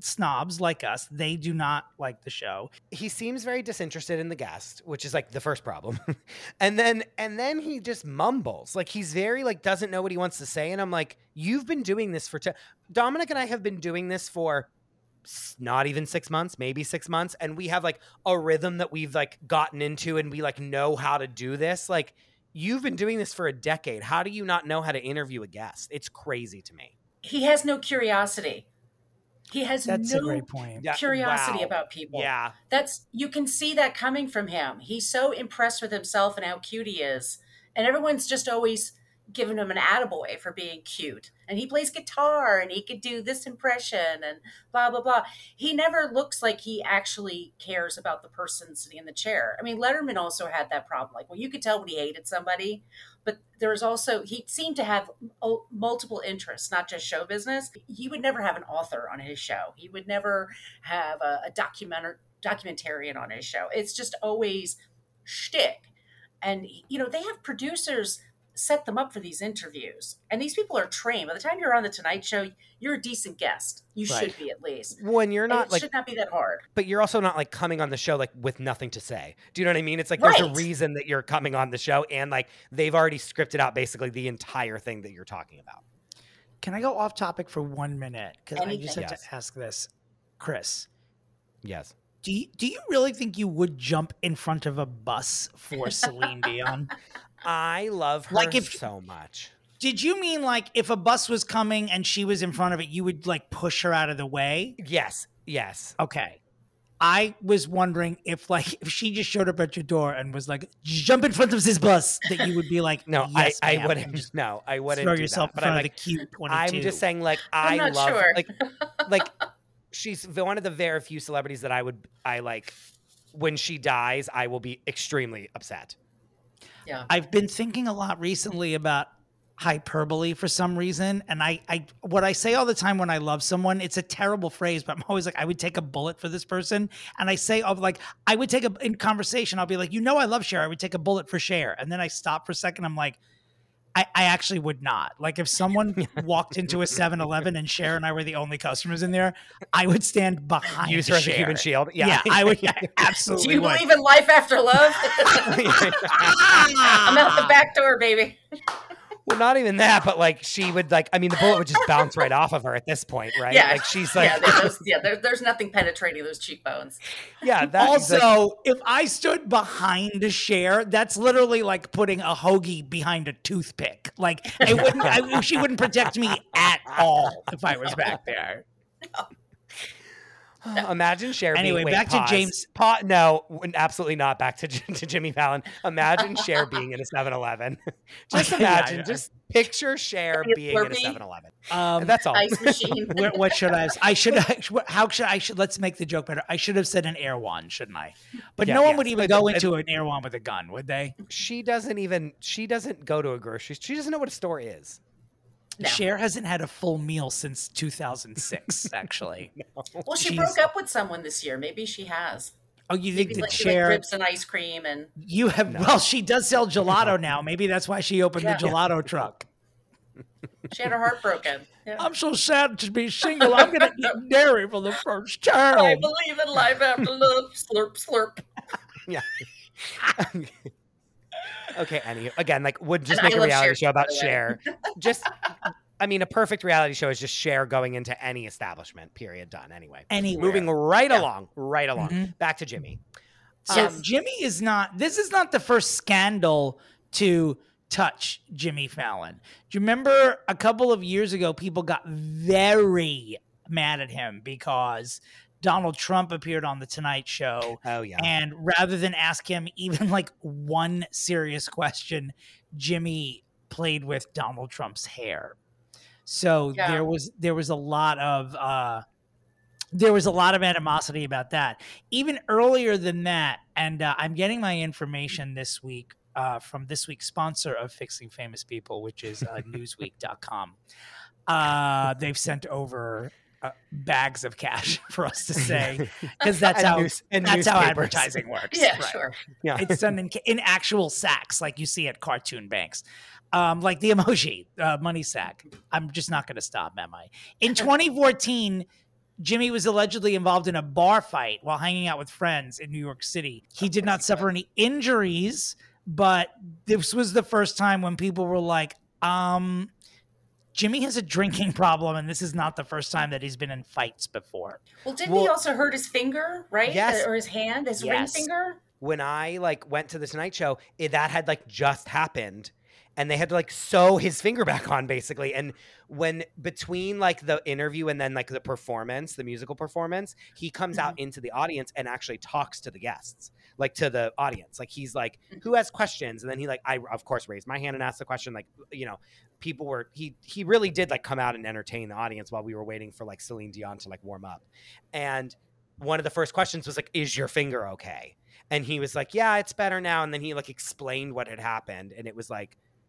snobs like us, they do not like the show. He seems very disinterested in the guest, which is, like, the first problem. and then he just mumbles. Like, he's very, like, doesn't know what he wants to say. And I'm like, you've been doing this for... Dominic and I have been doing this for... not even 6 months, maybe 6 months. And we have like a rhythm that we've like gotten into and we like know how to do this. Like you've been doing this for a decade. How do you not know how to interview a guest? It's crazy to me. He has no curiosity. He has That's no a great point. Curiosity about people. Yeah. You can see that coming from him. He's so impressed with himself and how cute he is. And everyone's just always giving him an attaboy for being cute. And he plays guitar and he could do this impression and blah, blah, blah. He never looks like he actually cares about the person sitting in the chair. I mean, Letterman also had that problem. Like, well, you could tell when he hated somebody, but there's also, he seemed to have multiple interests, not just show business. He would never have an author on his show. He would never have a documentarian on his show. It's just always shtick. And, you know, they have producers set them up for these interviews. And these people are trained. By the time you're on The Tonight Show, you're a decent guest. You should be at least. When you're not, it should not be that hard. But you're also not like coming on the show like with nothing to say. Do you know what I mean? It's like there's a reason that you're coming on the show and like they've already scripted out basically the entire thing that you're talking about. Can I go off topic for 1 minute? Because I just have to ask this. Chris. Yes. Do you really think you would jump in front of a bus for Celine Dion? I love her so much. Did you mean like if a bus was coming and she was in front of it, you would like push her out of the way? Yes. Okay. I was wondering if she just showed up at your door and was like, jump in front of this bus, that you would be like, no, yes, I wouldn't. No, I wouldn't throw yourself in front of the cute 22. I'm just saying like, I love her. Like she's one of the very few celebrities that I like when she dies, I will be extremely upset. Yeah. I've been thinking a lot recently about hyperbole for some reason. And what I say all the time when I love someone, it's a terrible phrase, but I'm always like, I would take a bullet for this person. And I say, in conversation, I'll be like, you know, I love Cher. I would take a bullet for Cher. And then I stop for a second. I'm like, I actually would not. Like if someone walked into a 7-Eleven and Cher and I were the only customers in there, I would stand behind Use her as a human shield. Yeah. I would absolutely. Do you believe in life after love? I'm out the back door, baby. Well, not even that, but like she would like, I mean, the bullet would just bounce right off of her at this point, right? Yeah. Like she's like, there's nothing penetrating those cheekbones. Yeah. That also, if I stood behind a Cher, that's literally like putting a hoagie behind a toothpick. Like it wouldn't, she wouldn't protect me at all if I was back there. No. Imagine Cher. Anyway, to James. No, absolutely not. Back to Jimmy Fallon. Imagine Cher being in a 7-Eleven. Just imagine. Just picture Cher being in a 7-Eleven. That's all. Ice machine. What should I have? Let's make the joke better. I should have said an air wand, shouldn't I? But no one would even go into an air wand with a gun, would they? She doesn't go to a grocery. She doesn't know what a store is. No. Cher hasn't had a full meal since 2006, actually. No. Well, she broke up with someone this year. Maybe she has. Oh, you think that Cher... like ribs and ice cream and... You have... No. Well, she does sell gelato now. Maybe that's why she opened the gelato truck. She had her heart broken. Yeah. I'm so sad to be single. I'm going to eat dairy for the first time. I believe in life after love. Slurp, slurp. Yeah. Okay, Annie. Again, like, would just make a reality show about Cher. A perfect reality show is just Cher going into any establishment. Period. Done. Anyway. Anywhere. Moving right along. Mm-hmm. Back to Jimmy. Yes. Jimmy is not. This is not the first scandal to touch Jimmy Fallon. Do you remember a couple of years ago, people got very mad at him because Donald Trump appeared on the Tonight Show. Oh, yeah. And rather than ask him even like one serious question, Jimmy played with Donald Trump's hair. So there was a lot of animosity about that. Even earlier than that, and I'm getting my information this week from this week's sponsor of Fixing Famous People, which is Newsweek.com. They've sent over bags of cash for us to say, because that's how advertising works. Yeah, right. Sure. Yeah. It's done in actual sacks, like you see at cartoon banks, like the emoji money sack. I'm just not going to stop, am I? In 2014, Jimmy was allegedly involved in a bar fight while hanging out with friends in New York City. He did not suffer any injuries, but this was the first time when people were like, Jimmy has a drinking problem, and this is not the first time that he's been in fights before. Well, didn't he also hurt his finger, right? Yes. Or his hand, his ring finger? When I went to the Tonight Show, that had just happened, and they had to sew his finger back on basically. And when between the interview and then the performance, the musical performance, he comes out into the audience and actually talks to the guests, to the audience. He's who has questions? And then he I of course raised my hand and asked the question. People were, he really did come out and entertain the audience while we were waiting for Celine Dion to warm up. And one of the first questions was is your finger okay? And he was yeah, it's better now. And then he explained what had happened. And it was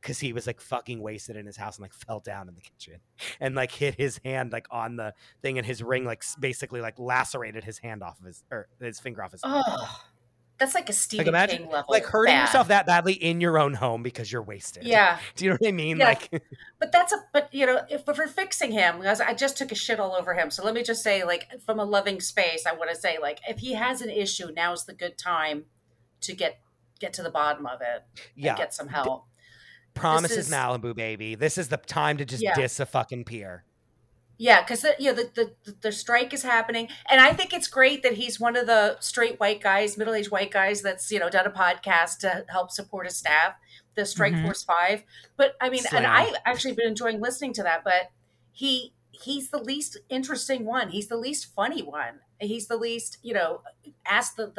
because he was fucking wasted in his house and fell down in the kitchen and hit his hand on the thing, and his ring basically lacerated his hand off of his finger off his hand. Oh, that's a Stephen King level. Hurting yourself that badly in your own home because you're wasted. Yeah. Do you know what I mean? Yeah. But we're fixing him, because I just took a shit all over him. So let me just say from a loving space, I want to say if he has an issue, now's the good time to get to the bottom of it. Yeah. And get some help. Promises Malibu, baby. This is the time to just diss a fucking peer. Yeah, because the strike is happening, and I think it's great that he's one of the straight white guys, middle-aged white guys that's done a podcast to help support his staff, the Strike Force 5. But I mean, and I've actually been enjoying listening to that. But he's the least interesting one. He's the least funny one. He's the least, asked the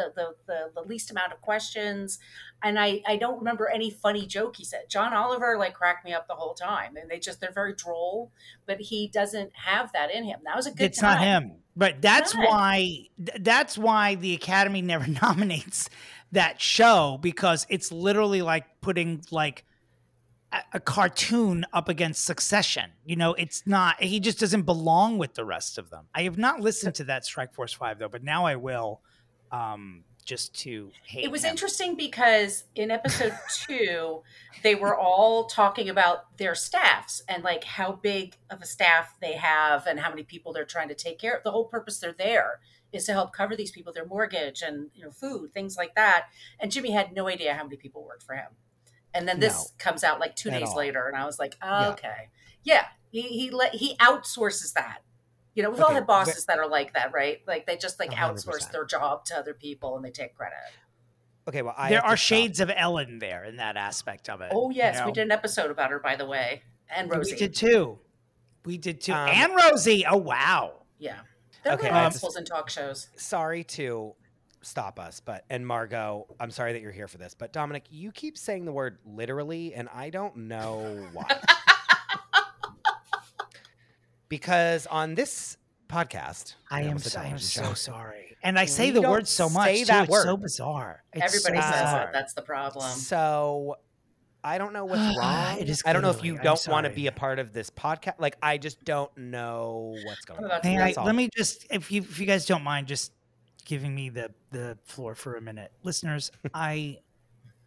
least amount of questions. And I don't remember any funny joke he said. John Oliver, cracked me up the whole time. And they're very droll, but he doesn't have that in him. That was a good It's time. Not him. But that's why the Academy never nominates that show, because it's literally putting a cartoon up against Succession. It's not, he just doesn't belong with the rest of them. I have not listened to that Strike Force 5 though, but now I will, just to hate It was him. Interesting because in episode 2, they were all talking about their staffs and how big of a staff they have and how many people they're trying to take care of. The whole purpose they're there is to help cover these people, their mortgage and food, things like that. And Jimmy had no idea how many people worked for him. And then this comes out like 2 days later. And I was like, oh, okay. Yeah. He outsources that. You know, we've all had bosses that are like that, right? Like they just like 100%. Outsource their job to other people and they take credit. Okay, well, there are shades of Ellen there in that aspect of it. Oh, yes. You know? We did an episode about her, by the way. And Rosie. We did too. And Rosie. Oh, wow. Yeah. They're okay. Multiples and talk shows. Sorry to stop us, but Margo, I'm sorry that you're here for this. But Dominic, you keep saying the word literally, and I don't know why. Because on this podcast, I am so sorry, and I say the word so much. It's so bizarre. Everybody says it. That's the problem. So I don't know what's wrong. I don't know if you don't want to be a part of this podcast. Like I just don't know what's going on. Let me just, if you guys don't mind, just giving me the floor for a minute, listeners.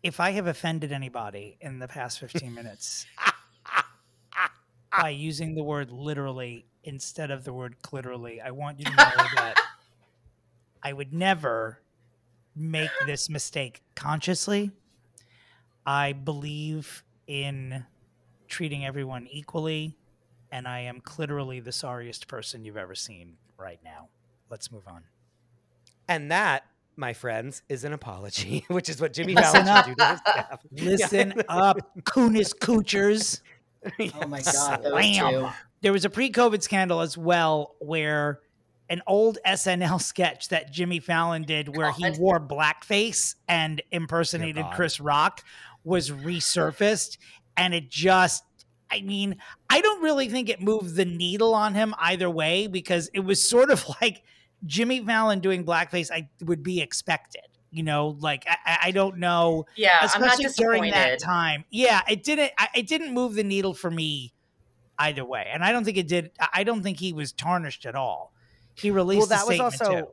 If I have offended anybody in the past 15 minutes. By using the word literally instead of the word clitorally, I want you to know that I would never make this mistake consciously. I believe in treating everyone equally, and I am clitorally the sorriest person you've ever seen right now. Let's move on. And that, my friends, is an apology, which is what Jimmy Fallon should do to his staff. Listen up, Kunis Kuchers. Oh my God! There was a pre-COVID scandal as well, where an old SNL sketch that Jimmy Fallon did, where he wore blackface and impersonated Chris Rock, was resurfaced, and it just—I mean, I don't really think it moved the needle on him either way, because it was sort of like Jimmy Fallon doing blackface. I would be expected. You know, like, I don't know. Yeah, especially I'm not disappointed. During that time. Yeah, it didn't move the needle for me either way. And I don't think it did. I don't think he was tarnished at all. He released that was also too.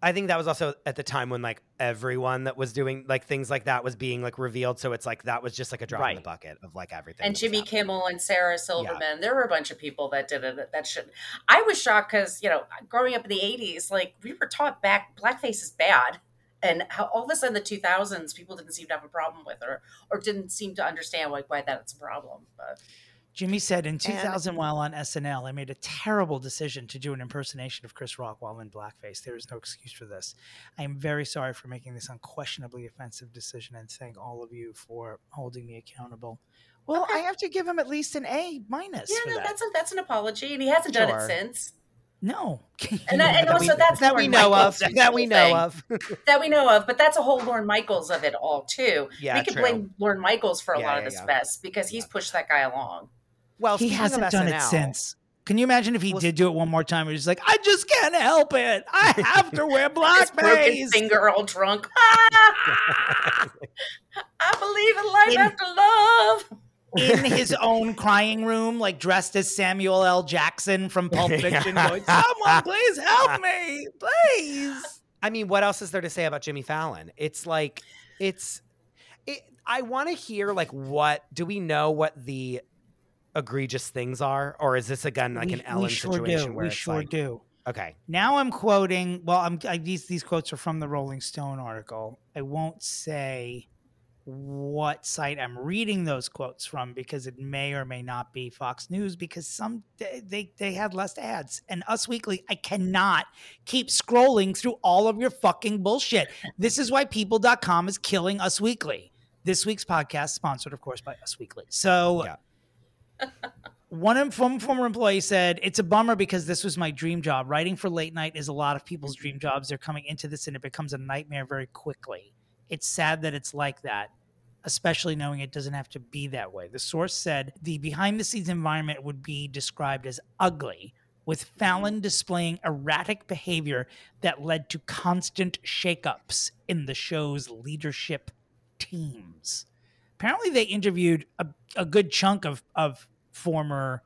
I think that was also at the time when, like, everyone that was doing, like, things like that was being, like, revealed. So it's, like, that was just, like, a drop in the bucket of, like, everything. And Jimmy Kimmel and Sarah Silverman. Yeah. There were a bunch of people that did it. That shouldn't. I was shocked because, you know, growing up in the 80s, like, we were taught blackface is bad. And how all of a sudden in the 2000s, people didn't seem to have a problem with her or didn't seem to understand why that's a problem. But Jimmy said in 2000, while on SNL, I made a terrible decision to do an impersonation of Chris Rock while in blackface. There is no excuse for this. I am very sorry for making this unquestionably offensive decision and thank all of you for holding me accountable. Well, I have to give him at least an A-. Yeah, no, that's an apology, and he hasn't done it since. No. And also that's that we know of. That we know of. But that's a whole Lorne Michaels of it all, too. Yeah, we could blame Lorne Michaels for a lot of this mess because he's pushed that guy along. Well, he hasn't done it since. Can you imagine if he did do it one more time? He's like, I just can't help it. I have to wear blackface. Broken finger, all drunk. I believe in life after love. In his own crying room, like dressed as Samuel L. Jackson from Pulp Fiction, going, someone please help me, please. I mean, what else is there to say about Jimmy Fallon? It's like, I want to hear, like, do we know what the egregious things are? Or is this, again, like an Ellen situation where it's like. We sure do. Okay. Now I'm quoting, these quotes are from the Rolling Stone article. I won't say what site I'm reading those quotes from because it may or may not be Fox News because they had less ads. And Us Weekly, I cannot keep scrolling through all of your fucking bullshit. This is why People.com is killing Us Weekly. This week's podcast sponsored, of course, by Us Weekly. So one former employee said, it's a bummer because this was my dream job. Writing for late night is a lot of people's dream jobs. They're coming into this and it becomes a nightmare very quickly. It's sad that it's like that, especially knowing it doesn't have to be that way. The source said the behind-the-scenes environment would be described as ugly, with Fallon displaying erratic behavior that led to constant shakeups in the show's leadership teams. Apparently, they interviewed a good chunk of former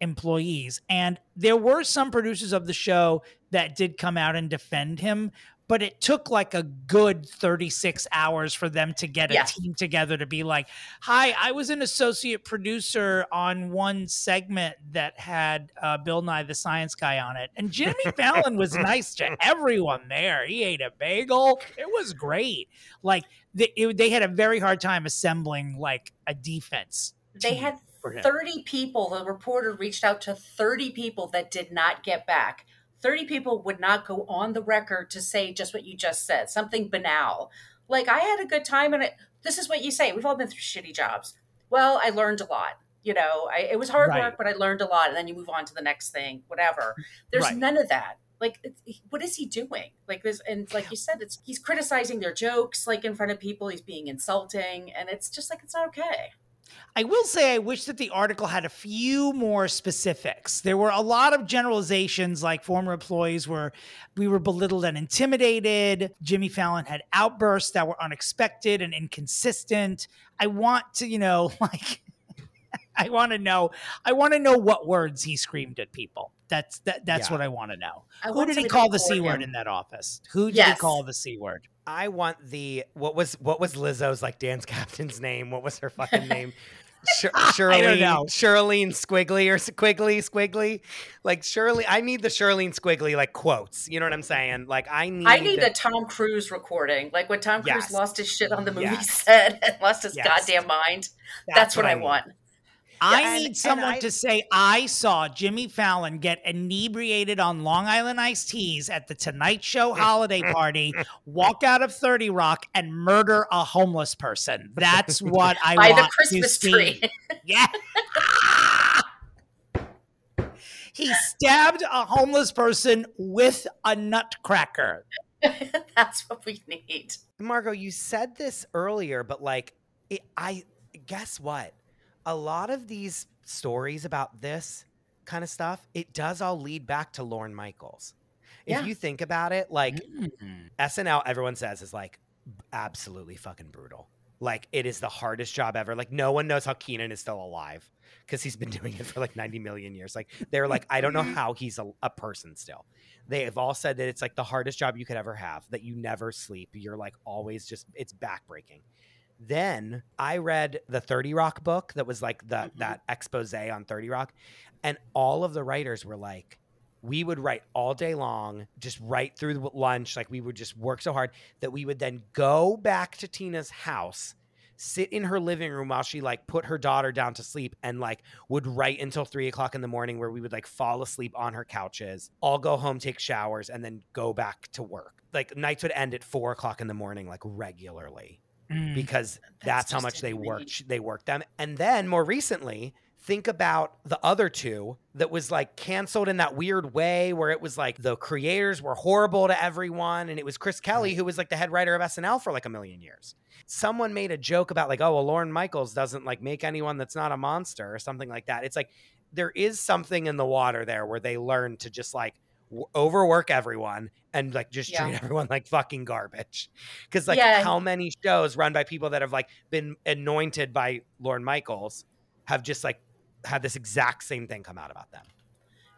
employees. And there were some producers of the show that did come out and defend him, but it took like a good 36 hours for them to get a team together to be like, hi, I was an associate producer on one segment that had Bill Nye the Science Guy on it. And Jimmy Fallon was nice to everyone there. He ate a bagel. It was great. Like they had a very hard time assembling like a defense. They had 30 people. The reporter reached out to 30 people that did not get back. 30 people would not go on the record to say just what you just said, something banal. Like, I had a good time, and this is what you say. We've all been through shitty jobs. Well, I learned a lot. You know, it was hard work, but I learned a lot, and then you move on to the next thing, whatever. There's none of that. Like, what is he doing? Like this, and like you said, he's criticizing their jokes, like in front of people. He's being insulting, and it's just like, it's not okay. I will say I wish that the article had a few more specifics. There were a lot of generalizations, like former employees we were belittled and intimidated. Jimmy Fallon had outbursts that were unexpected and inconsistent. I want to know what words he screamed at people. That's what I want to know. Who did he call the C word in that office? Who did he call the C word? I want what was Lizzo's, like, dance captain's name? What was her fucking name? Shirlene Squiggly or Squiggly. Like, Shirley, I need the Shirlene Squiggly, like, quotes. You know what I'm saying? Like, I need a Tom Cruise recording. Like, when Tom Cruise lost his shit on the movie set and lost his goddamn mind. That's what I want. I need someone to say, I saw Jimmy Fallon get inebriated on Long Island iced teas at the Tonight Show holiday party, walk out of 30 Rock, and murder a homeless person. That's what I want to see. By the Christmas tree. Yeah. He stabbed a homeless person with a nutcracker. That's what we need. Margo, you said this earlier, but like, guess what? A lot of these stories about this kind of stuff, it does all lead back to Lorne Michaels. If you think about it, like SNL, everyone says, is like absolutely fucking brutal. Like, it is the hardest job ever. Like, no one knows how Keenan is still alive because he's been doing it for like 90 million years. Like, they're like, I don't know how he's a person still. They have all said that it's like the hardest job you could ever have, that you never sleep. You're like always just, it's backbreaking. Then I read the 30 Rock book that was like that expose on 30 Rock. And all of the writers were like, we would write all day long, just write through lunch. Like, we would just work so hard that we would then go back to Tina's house, sit in her living room while she like put her daughter down to sleep, and like would write until 3 o'clock in the morning, where we would like fall asleep on her couches, all go home, take showers, and then go back to work. Like, nights would end at 4 o'clock in the morning, like regularly. Because that's how much they worked them. And then more recently, think about the other two that was like canceled in that weird way where it was like the creators were horrible to everyone. And it was Chris Kelly, who was like the head writer of SNL for like a million years. Someone made a joke about like, oh, well, Lorne Michaels doesn't like make anyone that's not a monster or something like that. It's like, there is something in the water there where they learn to just like overwork everyone and like just treat everyone like fucking garbage, because like how many shows run by people that have like been anointed by Lorne Michaels have just like had this exact same thing come out about them.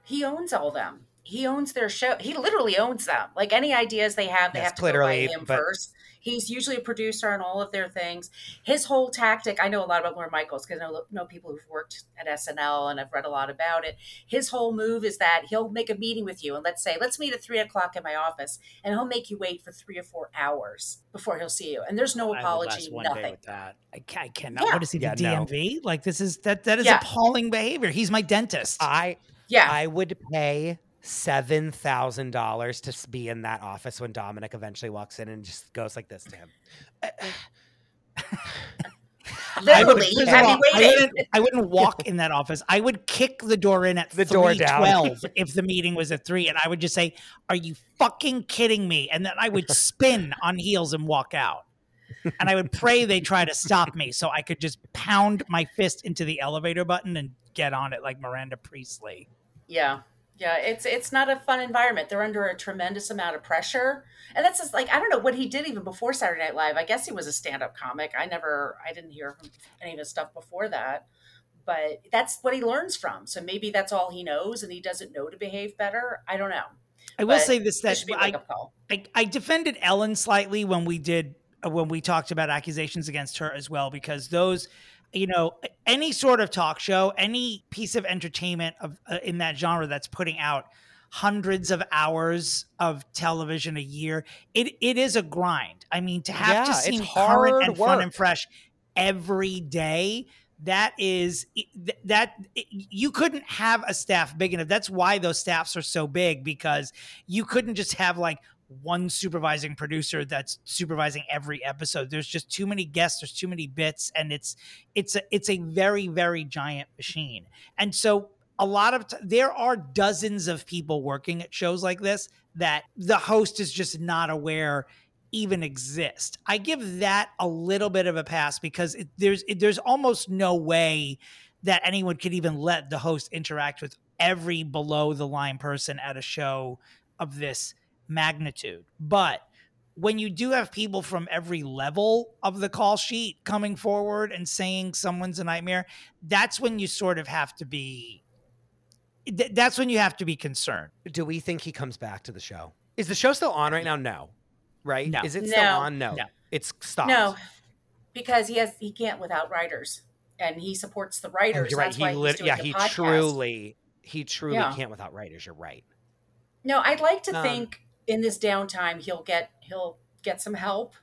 He owns all them. He owns their show. He literally owns them. Like, any ideas they have, they have to go by him first. He's usually a producer on all of their things. His whole tactic, I know a lot about Lorne Michaels because I know people who've worked at SNL and I've read a lot about it. His whole move is that he'll make a meeting with you and let's meet at 3 o'clock in my office, and he'll make you wait for 3 or 4 hours before he'll see you. And there's no apology, nothing. Day with that. I cannot. Yeah. What is he, the DMV? No. Like, this is, that is appalling behavior. He's my dentist. I would pay $7,000 to be in that office when Dominic eventually walks in and just goes like this to him. Literally, you have me waiting. I wouldn't walk in that office. I would kick the door in at 3:12 if the meeting was at 3, and I would just say, "Are you fucking kidding me?" And then I would spin on heels and walk out. And I would pray they try to stop me so I could just pound my fist into the elevator button and get on it like Miranda Priestley. Yeah. Yeah, it's not a fun environment. They're under a tremendous amount of pressure. And that's just like, I don't know what he did even before Saturday Night Live. I guess he was a stand-up comic. I didn't hear any of his stuff before that. But that's what he learns from. So maybe that's all he knows and he doesn't know to behave better. I don't know. I will say this, that I defended Ellen slightly when we talked about accusations against her as well, because those, you know, any sort of talk show, any piece of entertainment in that genre that's putting out hundreds of hours of television a year, it is a grind. I mean, to have to seem current and fun and fresh every day, you couldn't have a staff big enough. That's why those staffs are so big, because you couldn't just have like one supervising producer that's supervising every episode. There's just too many guests. There's too many bits. And it's a very, very giant machine. And so there are dozens of people working at shows like this that the host is just not aware even exist. I give that a little bit of a pass because there's almost no way that anyone could even let the host interact with every below the line person at a show of this magnitude. But when you do have people from every level of the call sheet coming forward and saying someone's a nightmare, that's when you sort of have to be, that's when you have to be concerned. Do we think he comes back to the show? Is the show still on right now? No. Right? No. Is it still on? No. It's stopped. No, because he can't without writers, and he supports the writers. You're right. That's why he's doing the podcast. He truly can't without writers. You're right. No, I'd like to think in this downtime he'll get some help,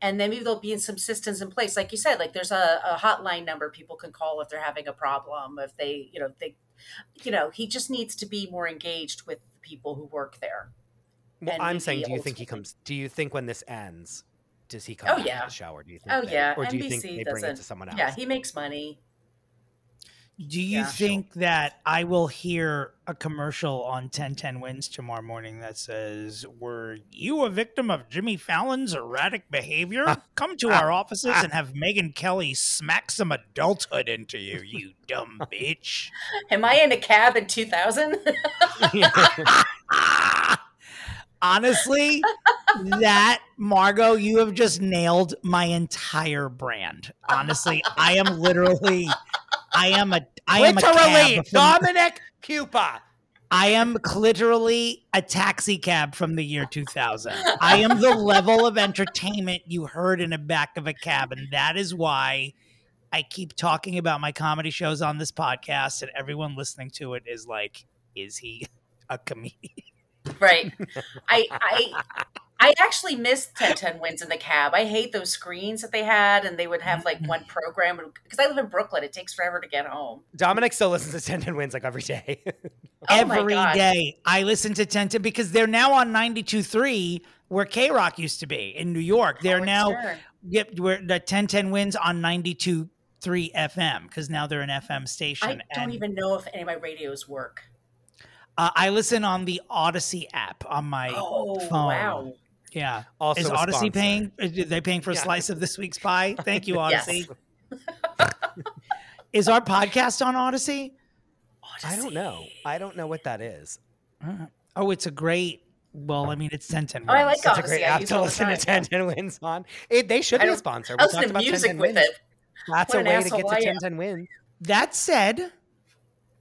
and then maybe there'll be some systems in place, like you said. Like there's a hotline number people can call if they're having a problem. If they, you know, he just needs to be more engaged with the people who work there. Well, I'm saying, do you think when this ends, does he come back to the show? Or do you think or do you think they bring it to someone else? Yeah, he makes money. Do you think that I will hear a commercial on 1010 Wins tomorrow morning that says, "Were you a victim of Jimmy Fallon's erratic behavior? Come to our offices and have Megyn Kelly smack some adulthood into you, you dumb bitch." Am I in a cab in 2000? Honestly, Margo, you have just nailed my entire brand. Honestly, I am a cab from, Dominic Pupa. I am literally a taxi cab from the year 2000. I am the level of entertainment you heard in the back of a cab, and that is why I keep talking about my comedy shows on this podcast, and everyone listening to it is like, "Is he a comedian?" Right. I actually missed 1010 Wins in the cab. I hate those screens that they had, and they would have like one program, because I live in Brooklyn. It takes forever to get home. Dominic still listens to 1010 Wins like every day. Every day I listen to 1010 because they're now on 92.3 where K-Rock used to be in New York. They're we're the 1010 Wins on 92.3 FM because now they're an FM station. I don't even know if any of my radios work. I listen on the Odyssey app on my phone. Wow. Yeah. Also, is Odyssey sponsor. Are they paying for a slice of this week's pie? Thank you, Odyssey. Yes. Is our podcast on Odyssey? I don't know what that is. Oh, it's a great. Well, I mean, it's 1010 Wins. Oh, I like Odyssey. It's a great app to listen to 1010 Wins on. They should be a sponsor. We talked about 1010 Wins. That's a way to get to 1010 Wins. That said,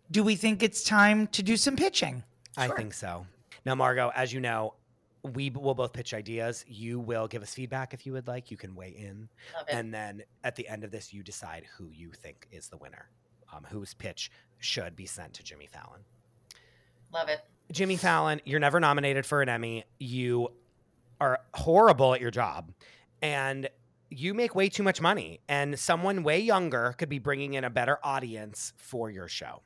do we think it's time to do some pitching? Sure. I think so. Now, Margo, as you know, we will both pitch ideas. You will give us feedback if you would like. You can weigh in. And then at the end of this, you decide who you think is the winner, whose pitch should be sent to Jimmy Fallon. Love it. Jimmy Fallon, you're never nominated for an Emmy. You are horrible at your job. And you make way too much money. And someone way younger could be bringing in a better audience for your show.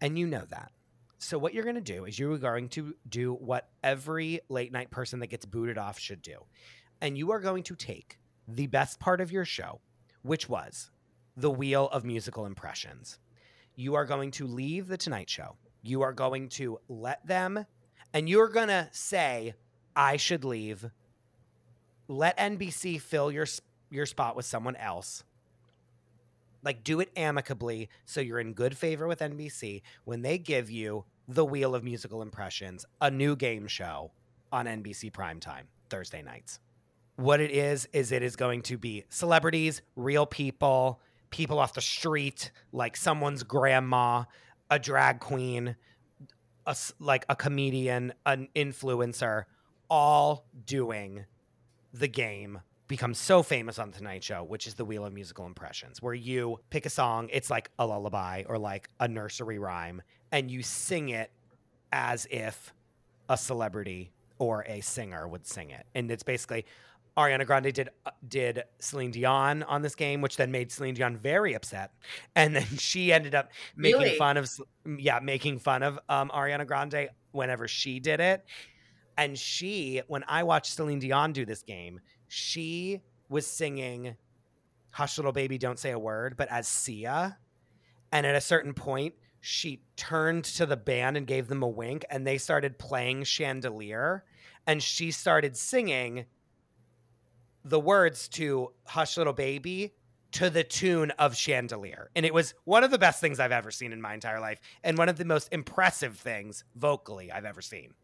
And you know that. So what you're going to do is you're going to do what every late night person that gets booted off should do. And you are going to take the best part of your show, which was the wheel of musical impressions. You are going to leave the Tonight Show. You are going to let them, and you're going to say, "I should leave. Let NBC fill your spot with someone else." Like, do it amicably so you're in good favor with NBC when they give you the Wheel of Musical Impressions, a new game show on NBC primetime Thursday nights. What it is going to be celebrities, real people, people off the street, like someone's grandma, a drag queen, like a comedian, an influencer, all doing the game, become so famous on the Tonight Show, which is the Wheel of Musical Impressions, where you pick a song, it's like a lullaby or like a nursery rhyme, and you sing it as if a celebrity or a singer would sing it. And it's basically... Ariana Grande did Celine Dion on this game, which then made Celine Dion very upset, and then she ended up making fun of Ariana Grande whenever she did it. And she, when I watched Celine Dion do this game, she was singing "Hush Little Baby, Don't Say a Word," but as Sia, and at a certain point, she turned to the band and gave them a wink, and they started playing "Chandelier," and she started singing the words to "Hush Little Baby" to the tune of "Chandelier." And it was one of the best things I've ever seen in my entire life, and one of the most impressive things vocally I've ever seen.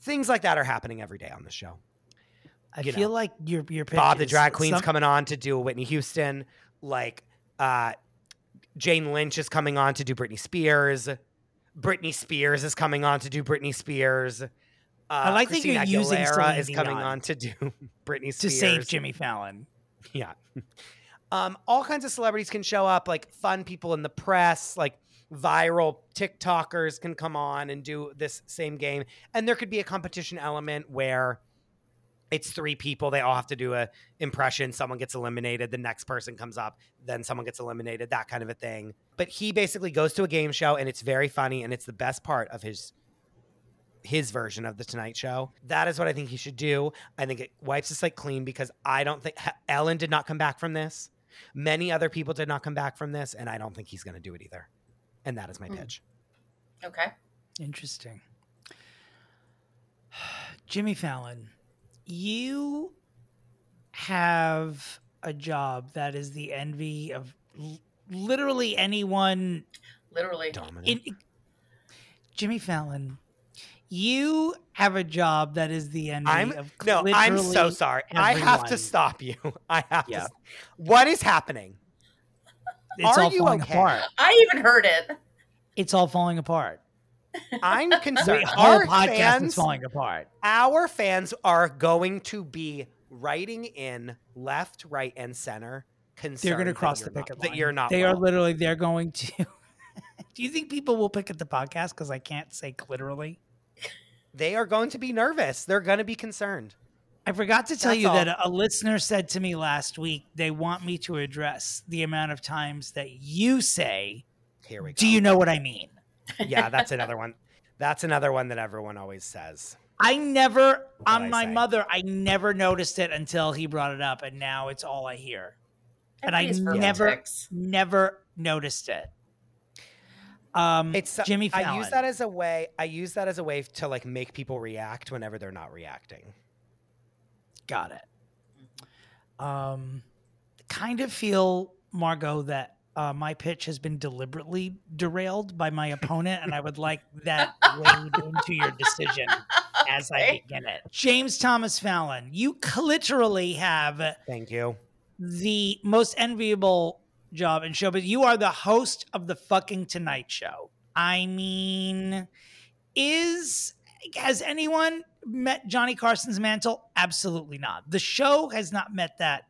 Things like that are happening every day on the show. I feel like your Bob the Drag Queen's coming on to do a Whitney Houston. Like Jane Lynch is coming on to do Britney Spears. Britney Spears is coming on to do Britney Spears. I like Christine that you're using Aguilera is coming on to do Britney Spears. To save Jimmy Fallon. Yeah. All kinds of celebrities can show up, like fun people in the press, like viral TikTokers can come on and do this same game. And there could be a competition element where it's three people. They all have to do an impression. Someone gets eliminated. The next person comes up. Then someone gets eliminated, that kind of a thing. But he basically goes to a game show, and it's very funny, and it's the best part of his version of the Tonight Show. That is what I think he should do. I think it wipes the slate clean, because I don't think Ellen did not come back from this. Many other people did not come back from this, and I don't think he's going to do it either. And that is my pitch. Okay. Interesting. Jimmy Fallon, you have a job that is the envy of literally anyone. Literally. Jimmy Fallon, you have a job that is the envy of literally everyone. No, I'm so sorry. Everyone. I have to stop you. I have to. What is happening? It's all falling apart. I even heard it. It's all falling apart. I'm concerned. Our podcast is falling apart. Our fans are going to be writing in left, right, and center. They're going to cross the picket line. That you're not. They are literally. They're going to. Do you think people will pick at the podcast because I can't say literally? They are going to be nervous. They're going to be concerned. I forgot to tell you that a listener said to me last week, they want me to address the amount of times that you say, "Here we go. Do you know what I mean?" Yeah, that's another one. That's another one that everyone always says. I never noticed it until he brought it up, and now it's all I hear. And I never noticed it. It's Jimmy Fallon. I use that as a way to like make people react whenever they're not reacting. Got it. Kind of feel, Margo, that my pitch has been deliberately derailed by my opponent, and I would like that weighed into your decision as I begin it. James Thomas Fallon, you literally have the most enviable job and show, but you are the host of the fucking Tonight Show. I mean, has anyone met Johnny Carson's mantle? Absolutely not. The show has not met that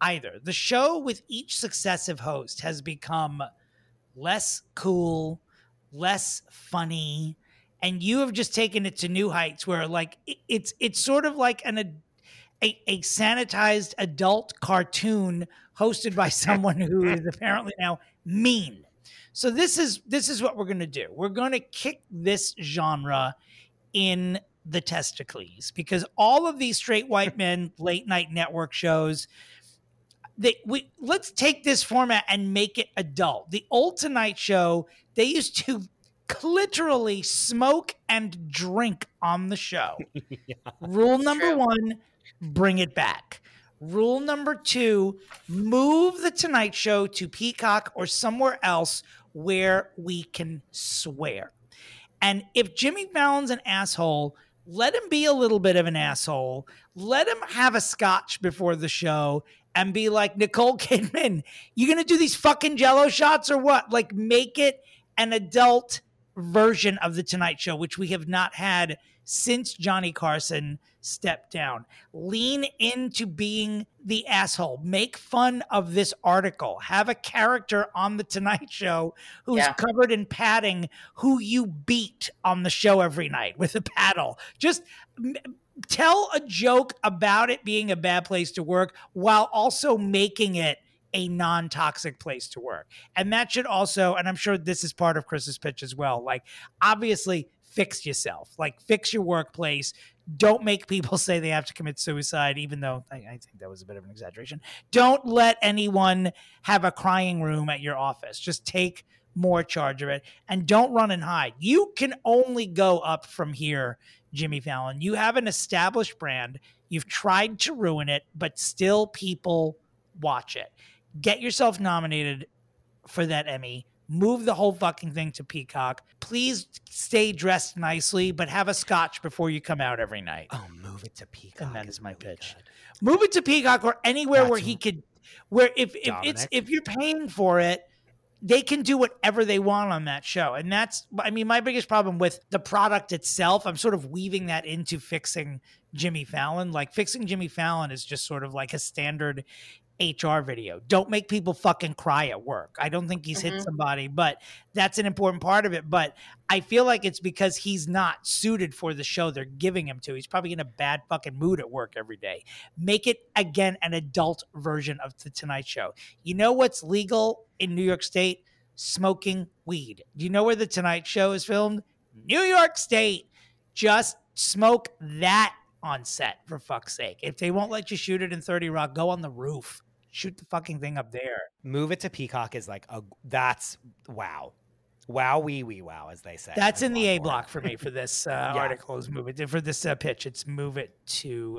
either. The show with each successive host has become less cool, less funny, and you have just taken it to new heights where like it's sort of like a sanitized adult cartoon hosted by someone who is apparently now mean. So this is what we're going to do. We're going to kick this genre in the testicles, because all of these straight white men late night network shows, let's take this format and make it adult. The old Tonight Show, they used to literally smoke and drink on the show. Yeah, rule number one, bring it back. Rule number two, move the Tonight Show to Peacock or somewhere else where we can swear. And if Jimmy Fallon's an asshole, let him be a little bit of an asshole. Let him have a scotch before the show and be like, Nicole Kidman, you going to do these fucking Jell-O shots or what? Like, make it an adult version of The Tonight Show, which we have not had since Johnny Carson stepped down. Lean into being the asshole. Make fun of this article. Have a character on The Tonight Show who's covered in padding who you beat on the show every night with a paddle. Just tell a joke about it being a bad place to work while also making it a non-toxic place to work. And that should also, and I'm sure this is part of Chris's pitch as well, like obviously fix yourself, like fix your workplace. Don't make people say they have to commit suicide, even though I think that was a bit of an exaggeration. Don't let anyone have a crying room at your office. Just take more charge of it and don't run and hide. You can only go up from here, Jimmy Fallon. You have an established brand. You've tried to ruin it, but still people watch it. Get yourself nominated for that Emmy. Move the whole fucking thing to Peacock. Please stay dressed nicely, but have a scotch before you come out every night. Oh, move it to Peacock. And that is my pitch. Good. Move it to Peacock or anywhere where he could, where if you're paying for it, they can do whatever they want on that show. And that's, I mean, my biggest problem with the product itself, I'm sort of weaving that into fixing Jimmy Fallon. Like fixing Jimmy Fallon is just sort of like a standard HR video. Don't make people fucking cry at work. I don't think he's hit somebody, but that's an important part of it. But I feel like it's because he's not suited for the show they're giving him to. He's probably in a bad fucking mood at work every day. Make it, again, an adult version of The Tonight Show. You know what's legal in New York State? Smoking weed. Do you know where The Tonight Show is filmed? New York State. Just smoke that on set, for fuck's sake. If they won't let you shoot it in 30 Rock, go on the roof. Shoot the fucking thing up there. Move it to Peacock is like a that's wow. Wow, wee, wee, wow, as they say. That's in the A block for me for this article. Is move it for this pitch. It's move it to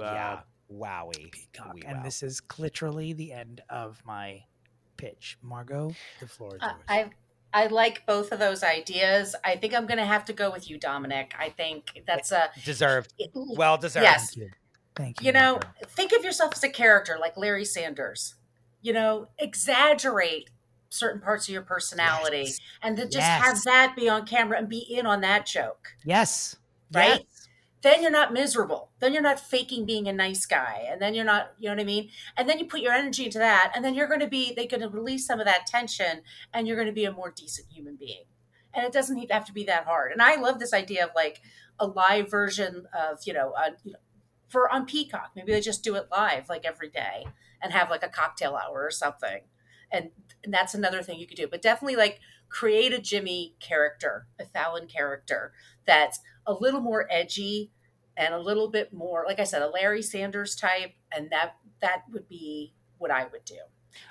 Wowie Peacock. Wee, wow. And this is literally the end of my pitch. Margo, the floor is yours. I like both of those ideas. I think I'm going to have to go with you, Dominic. I think that's a deserved. Well deserved. Yes. Thank you. You know, Margo, think of yourself as a character like Larry Sanders. You know, exaggerate certain parts of your personality and then just have that be on camera and be in on that joke. Yes. Right? Yes. Then you're not miserable. Then you're not faking being a nice guy. And then you're not, you know what I mean? And then you put your energy into that. And then you're going to be, they're going to release some of that tension and you're going to be a more decent human being. And it doesn't have to be that hard. And I love this idea of like a live version of, for on Peacock. Maybe they just do it live like every day and have like a cocktail hour or something. And that's another thing you could do. But definitely like create a Jimmy character, a Fallon character that's a little more edgy and a little bit more, like I said, a Larry Sanders type. And that would be what I would do.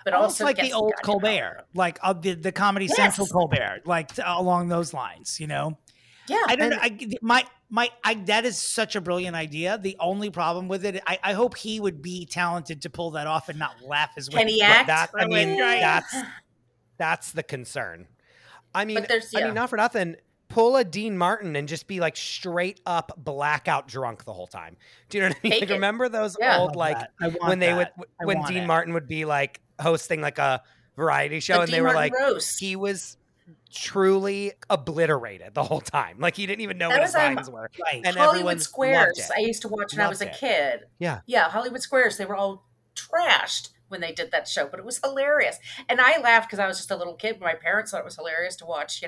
But almost also like the old Colbert, like the Comedy Central Colbert, like along those lines, you know? Yeah. I don't know. That is such a brilliant idea. The only problem with it, I hope he would be talented to pull that off and not laugh as well. Can he act? That's the concern. I mean, not for nothing. Pull a Dean Martin and just be like straight up blackout drunk the whole time. Do you know what I mean? Like, remember those old like when Dean Martin would be like hosting like a variety show and they were like he was truly obliterated the whole time. Like he didn't even know what his lines were. Right. And Hollywood Squares. I used to watch when I was a kid. Yeah. Yeah. Hollywood Squares. They were all trashed when they did that show, but it was hilarious. And I laughed because I was just a little kid. My parents thought it was hilarious to watch,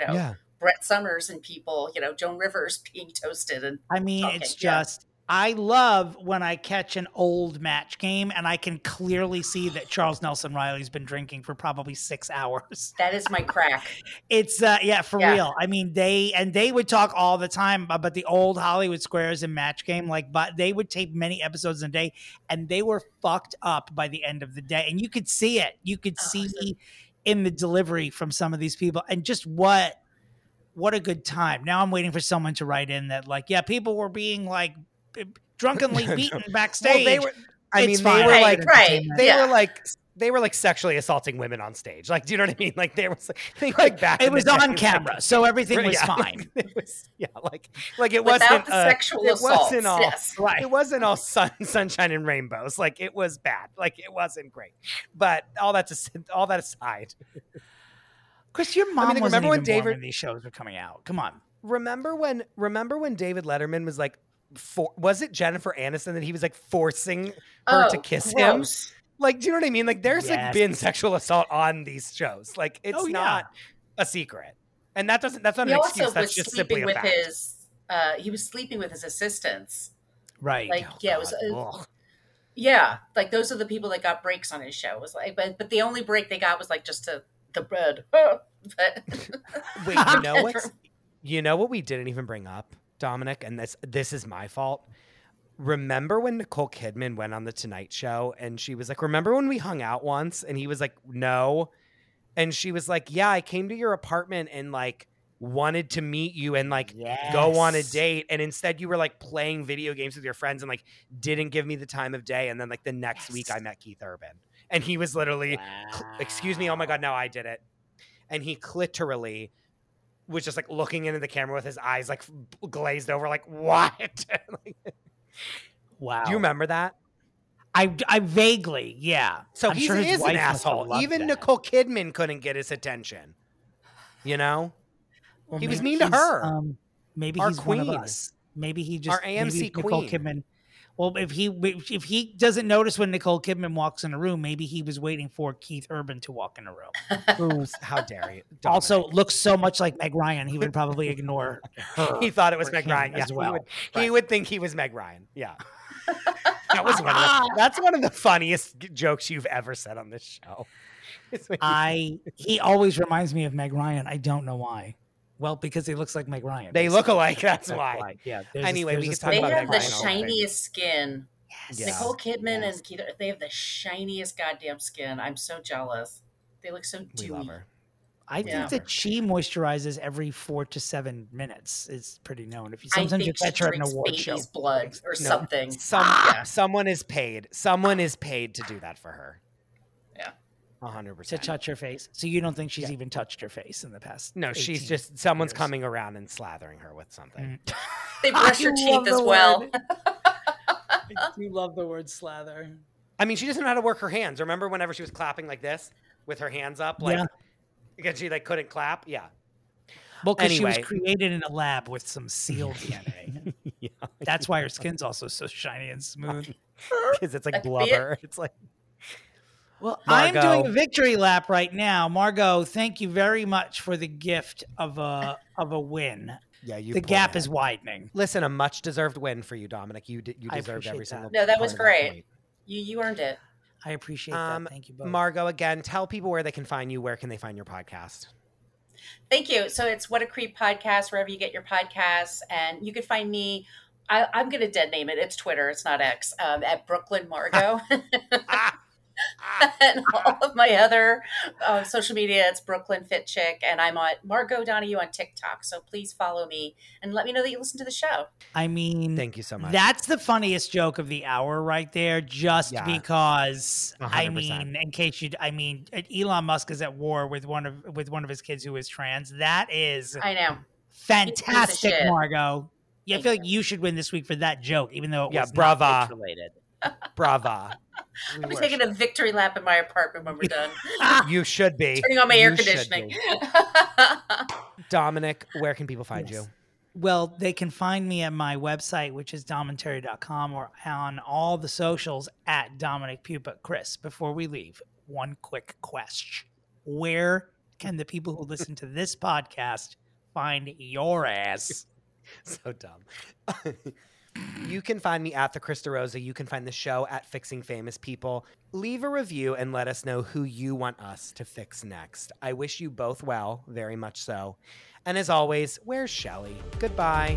Brett Summers and people, Joan Rivers being toasted. And I mean, it's just, I love when I catch an old match game and I can clearly see that Charles Nelson Riley's been drinking for probably 6 hours. That is my crack. It's real. I mean, they would talk all the time about the old Hollywood Squares and match game. Like, but they would tape many episodes in a day and they were fucked up by the end of the day. And you could see it. You could see in the delivery from some of these people and just what a good time. Now I'm waiting for someone to write in that like, people were being like, drunkenly beaten backstage. Well, they were like they were like sexually assaulting women on stage. Like, do you know what I mean? Like they were like back. It was on camera. So everything was fine. It was, yeah. Like it wasn't sexual assault. It wasn't all sunshine and rainbows. Like it was bad. Like it wasn't great, but all that aside, Chris, your mom wasn't even born when these shows were coming out. Come on. Remember when David Letterman was like, was it Jennifer Aniston that he was like forcing her to kiss him? Like, do you know what I mean? Like, there's like been sexual assault on these shows. Like, it's not a secret, and that's not an excuse. That's just simply a fact. He was sleeping with his assistants, right? Like, like those are the people that got breaks on his show. It was like, but the only break they got was like just to the bread. Wait, you know what we didn't even bring up, Dominic, and this is my fault. Remember when Nicole Kidman went on the Tonight Show and she was like, remember when we hung out once? And he was like, no. And she was like, yeah, I came to your apartment and like wanted to meet you and like go on a date. And instead you were like playing video games with your friends and like didn't give me the time of day. And then like the next week I met Keith Urban and he was literally, excuse me, oh my God, no, I did it. And he literally was just like looking into the camera with his eyes like glazed over like, what? Wow. Do you remember that? I vaguely, yeah. So he is an asshole. Even Nicole Kidman couldn't get his attention. You know? Well, he was mean to her. Maybe he's one of us. Maybe he just... Our AMC queen. Nicole Kidman... Well, if he doesn't notice when Nicole Kidman walks in a room, maybe he was waiting for Keith Urban to walk in a room. Ooh, how dare you! Dominic. Also, looks so much like Meg Ryan, he would probably ignore her. He thought it was Meg Ryan as well. He would think he was Meg Ryan. Yeah, that's one of the funniest jokes you've ever said on this show. He always reminds me of Meg Ryan. I don't know why. Well, because he looks like Meg Ryan. They look alike. That's why. Alike. Yeah. Anyway, we can talk about Meg Ryan. They have the shiniest skin. Yes. Nicole Kidman and Keith, they have the shiniest goddamn skin. I'm so jealous. They look so dewy. We love her. I think that she moisturizes every 4 to 7 minutes. It's pretty known. If you sometimes you catch her in an award show, blood or something. Someone is paid to do that for her. 100%. To touch her face. So you don't think she's even touched her face in the past? No, she's just someone's coming around and slathering her with something. Mm. They brush her teeth as well. I do love the word slather. I mean, she doesn't know how to work her hands. Remember whenever she was clapping like this with her hands up, like because she like couldn't clap? Yeah. Well, because she was created in a lab with some sealed DNA. That's why her skin's also so shiny and smooth. Because it's like blubber. It's like Well, Margo. I'm doing a victory lap right now. Margo, thank you very much for the gift of a win. Yeah, the gap is widening. Listen, a much deserved win for you, Dominic. You deserved every single. No, that was great. You earned it. I appreciate that. Thank you both. Margo, again, tell people where they can find you. Where can they find your podcast? Thank you. So it's What a Creep podcast, wherever you get your podcasts, and you can find me. I'm going to dead name it. It's Twitter. It's not X. At Brooklyn Margo. And all of my other social media, it's Brooklyn Fit Chick, and I'm on Margo Donohue on TikTok. So please follow me and let me know that you listen to the show. I mean, thank you so much. That's the funniest joke of the hour, right there. Just because, 100%. I mean, in case you, I mean, Elon Musk is at war with one of his kids who is trans. That is, I know, fantastic, Margo. Yeah, I feel like you should win this week for that joke, even though it was not related. Brava. I'll be taking a victory lap in my apartment when we're done. You should be. Turning on my air conditioning. Dominic, where can people find you? Well, they can find me at my website, which is dominterry.com, or on all the socials at Dominic Pupa. Chris, before we leave, one quick question. Where can the people who listen to this podcast find your ass? So dumb. You can find me at The Krista Rosa. You can find the show at Fixing Famous People. Leave a review and let us know who you want us to fix next. I wish you both well, very much so. And as always, where's Shelly? Goodbye.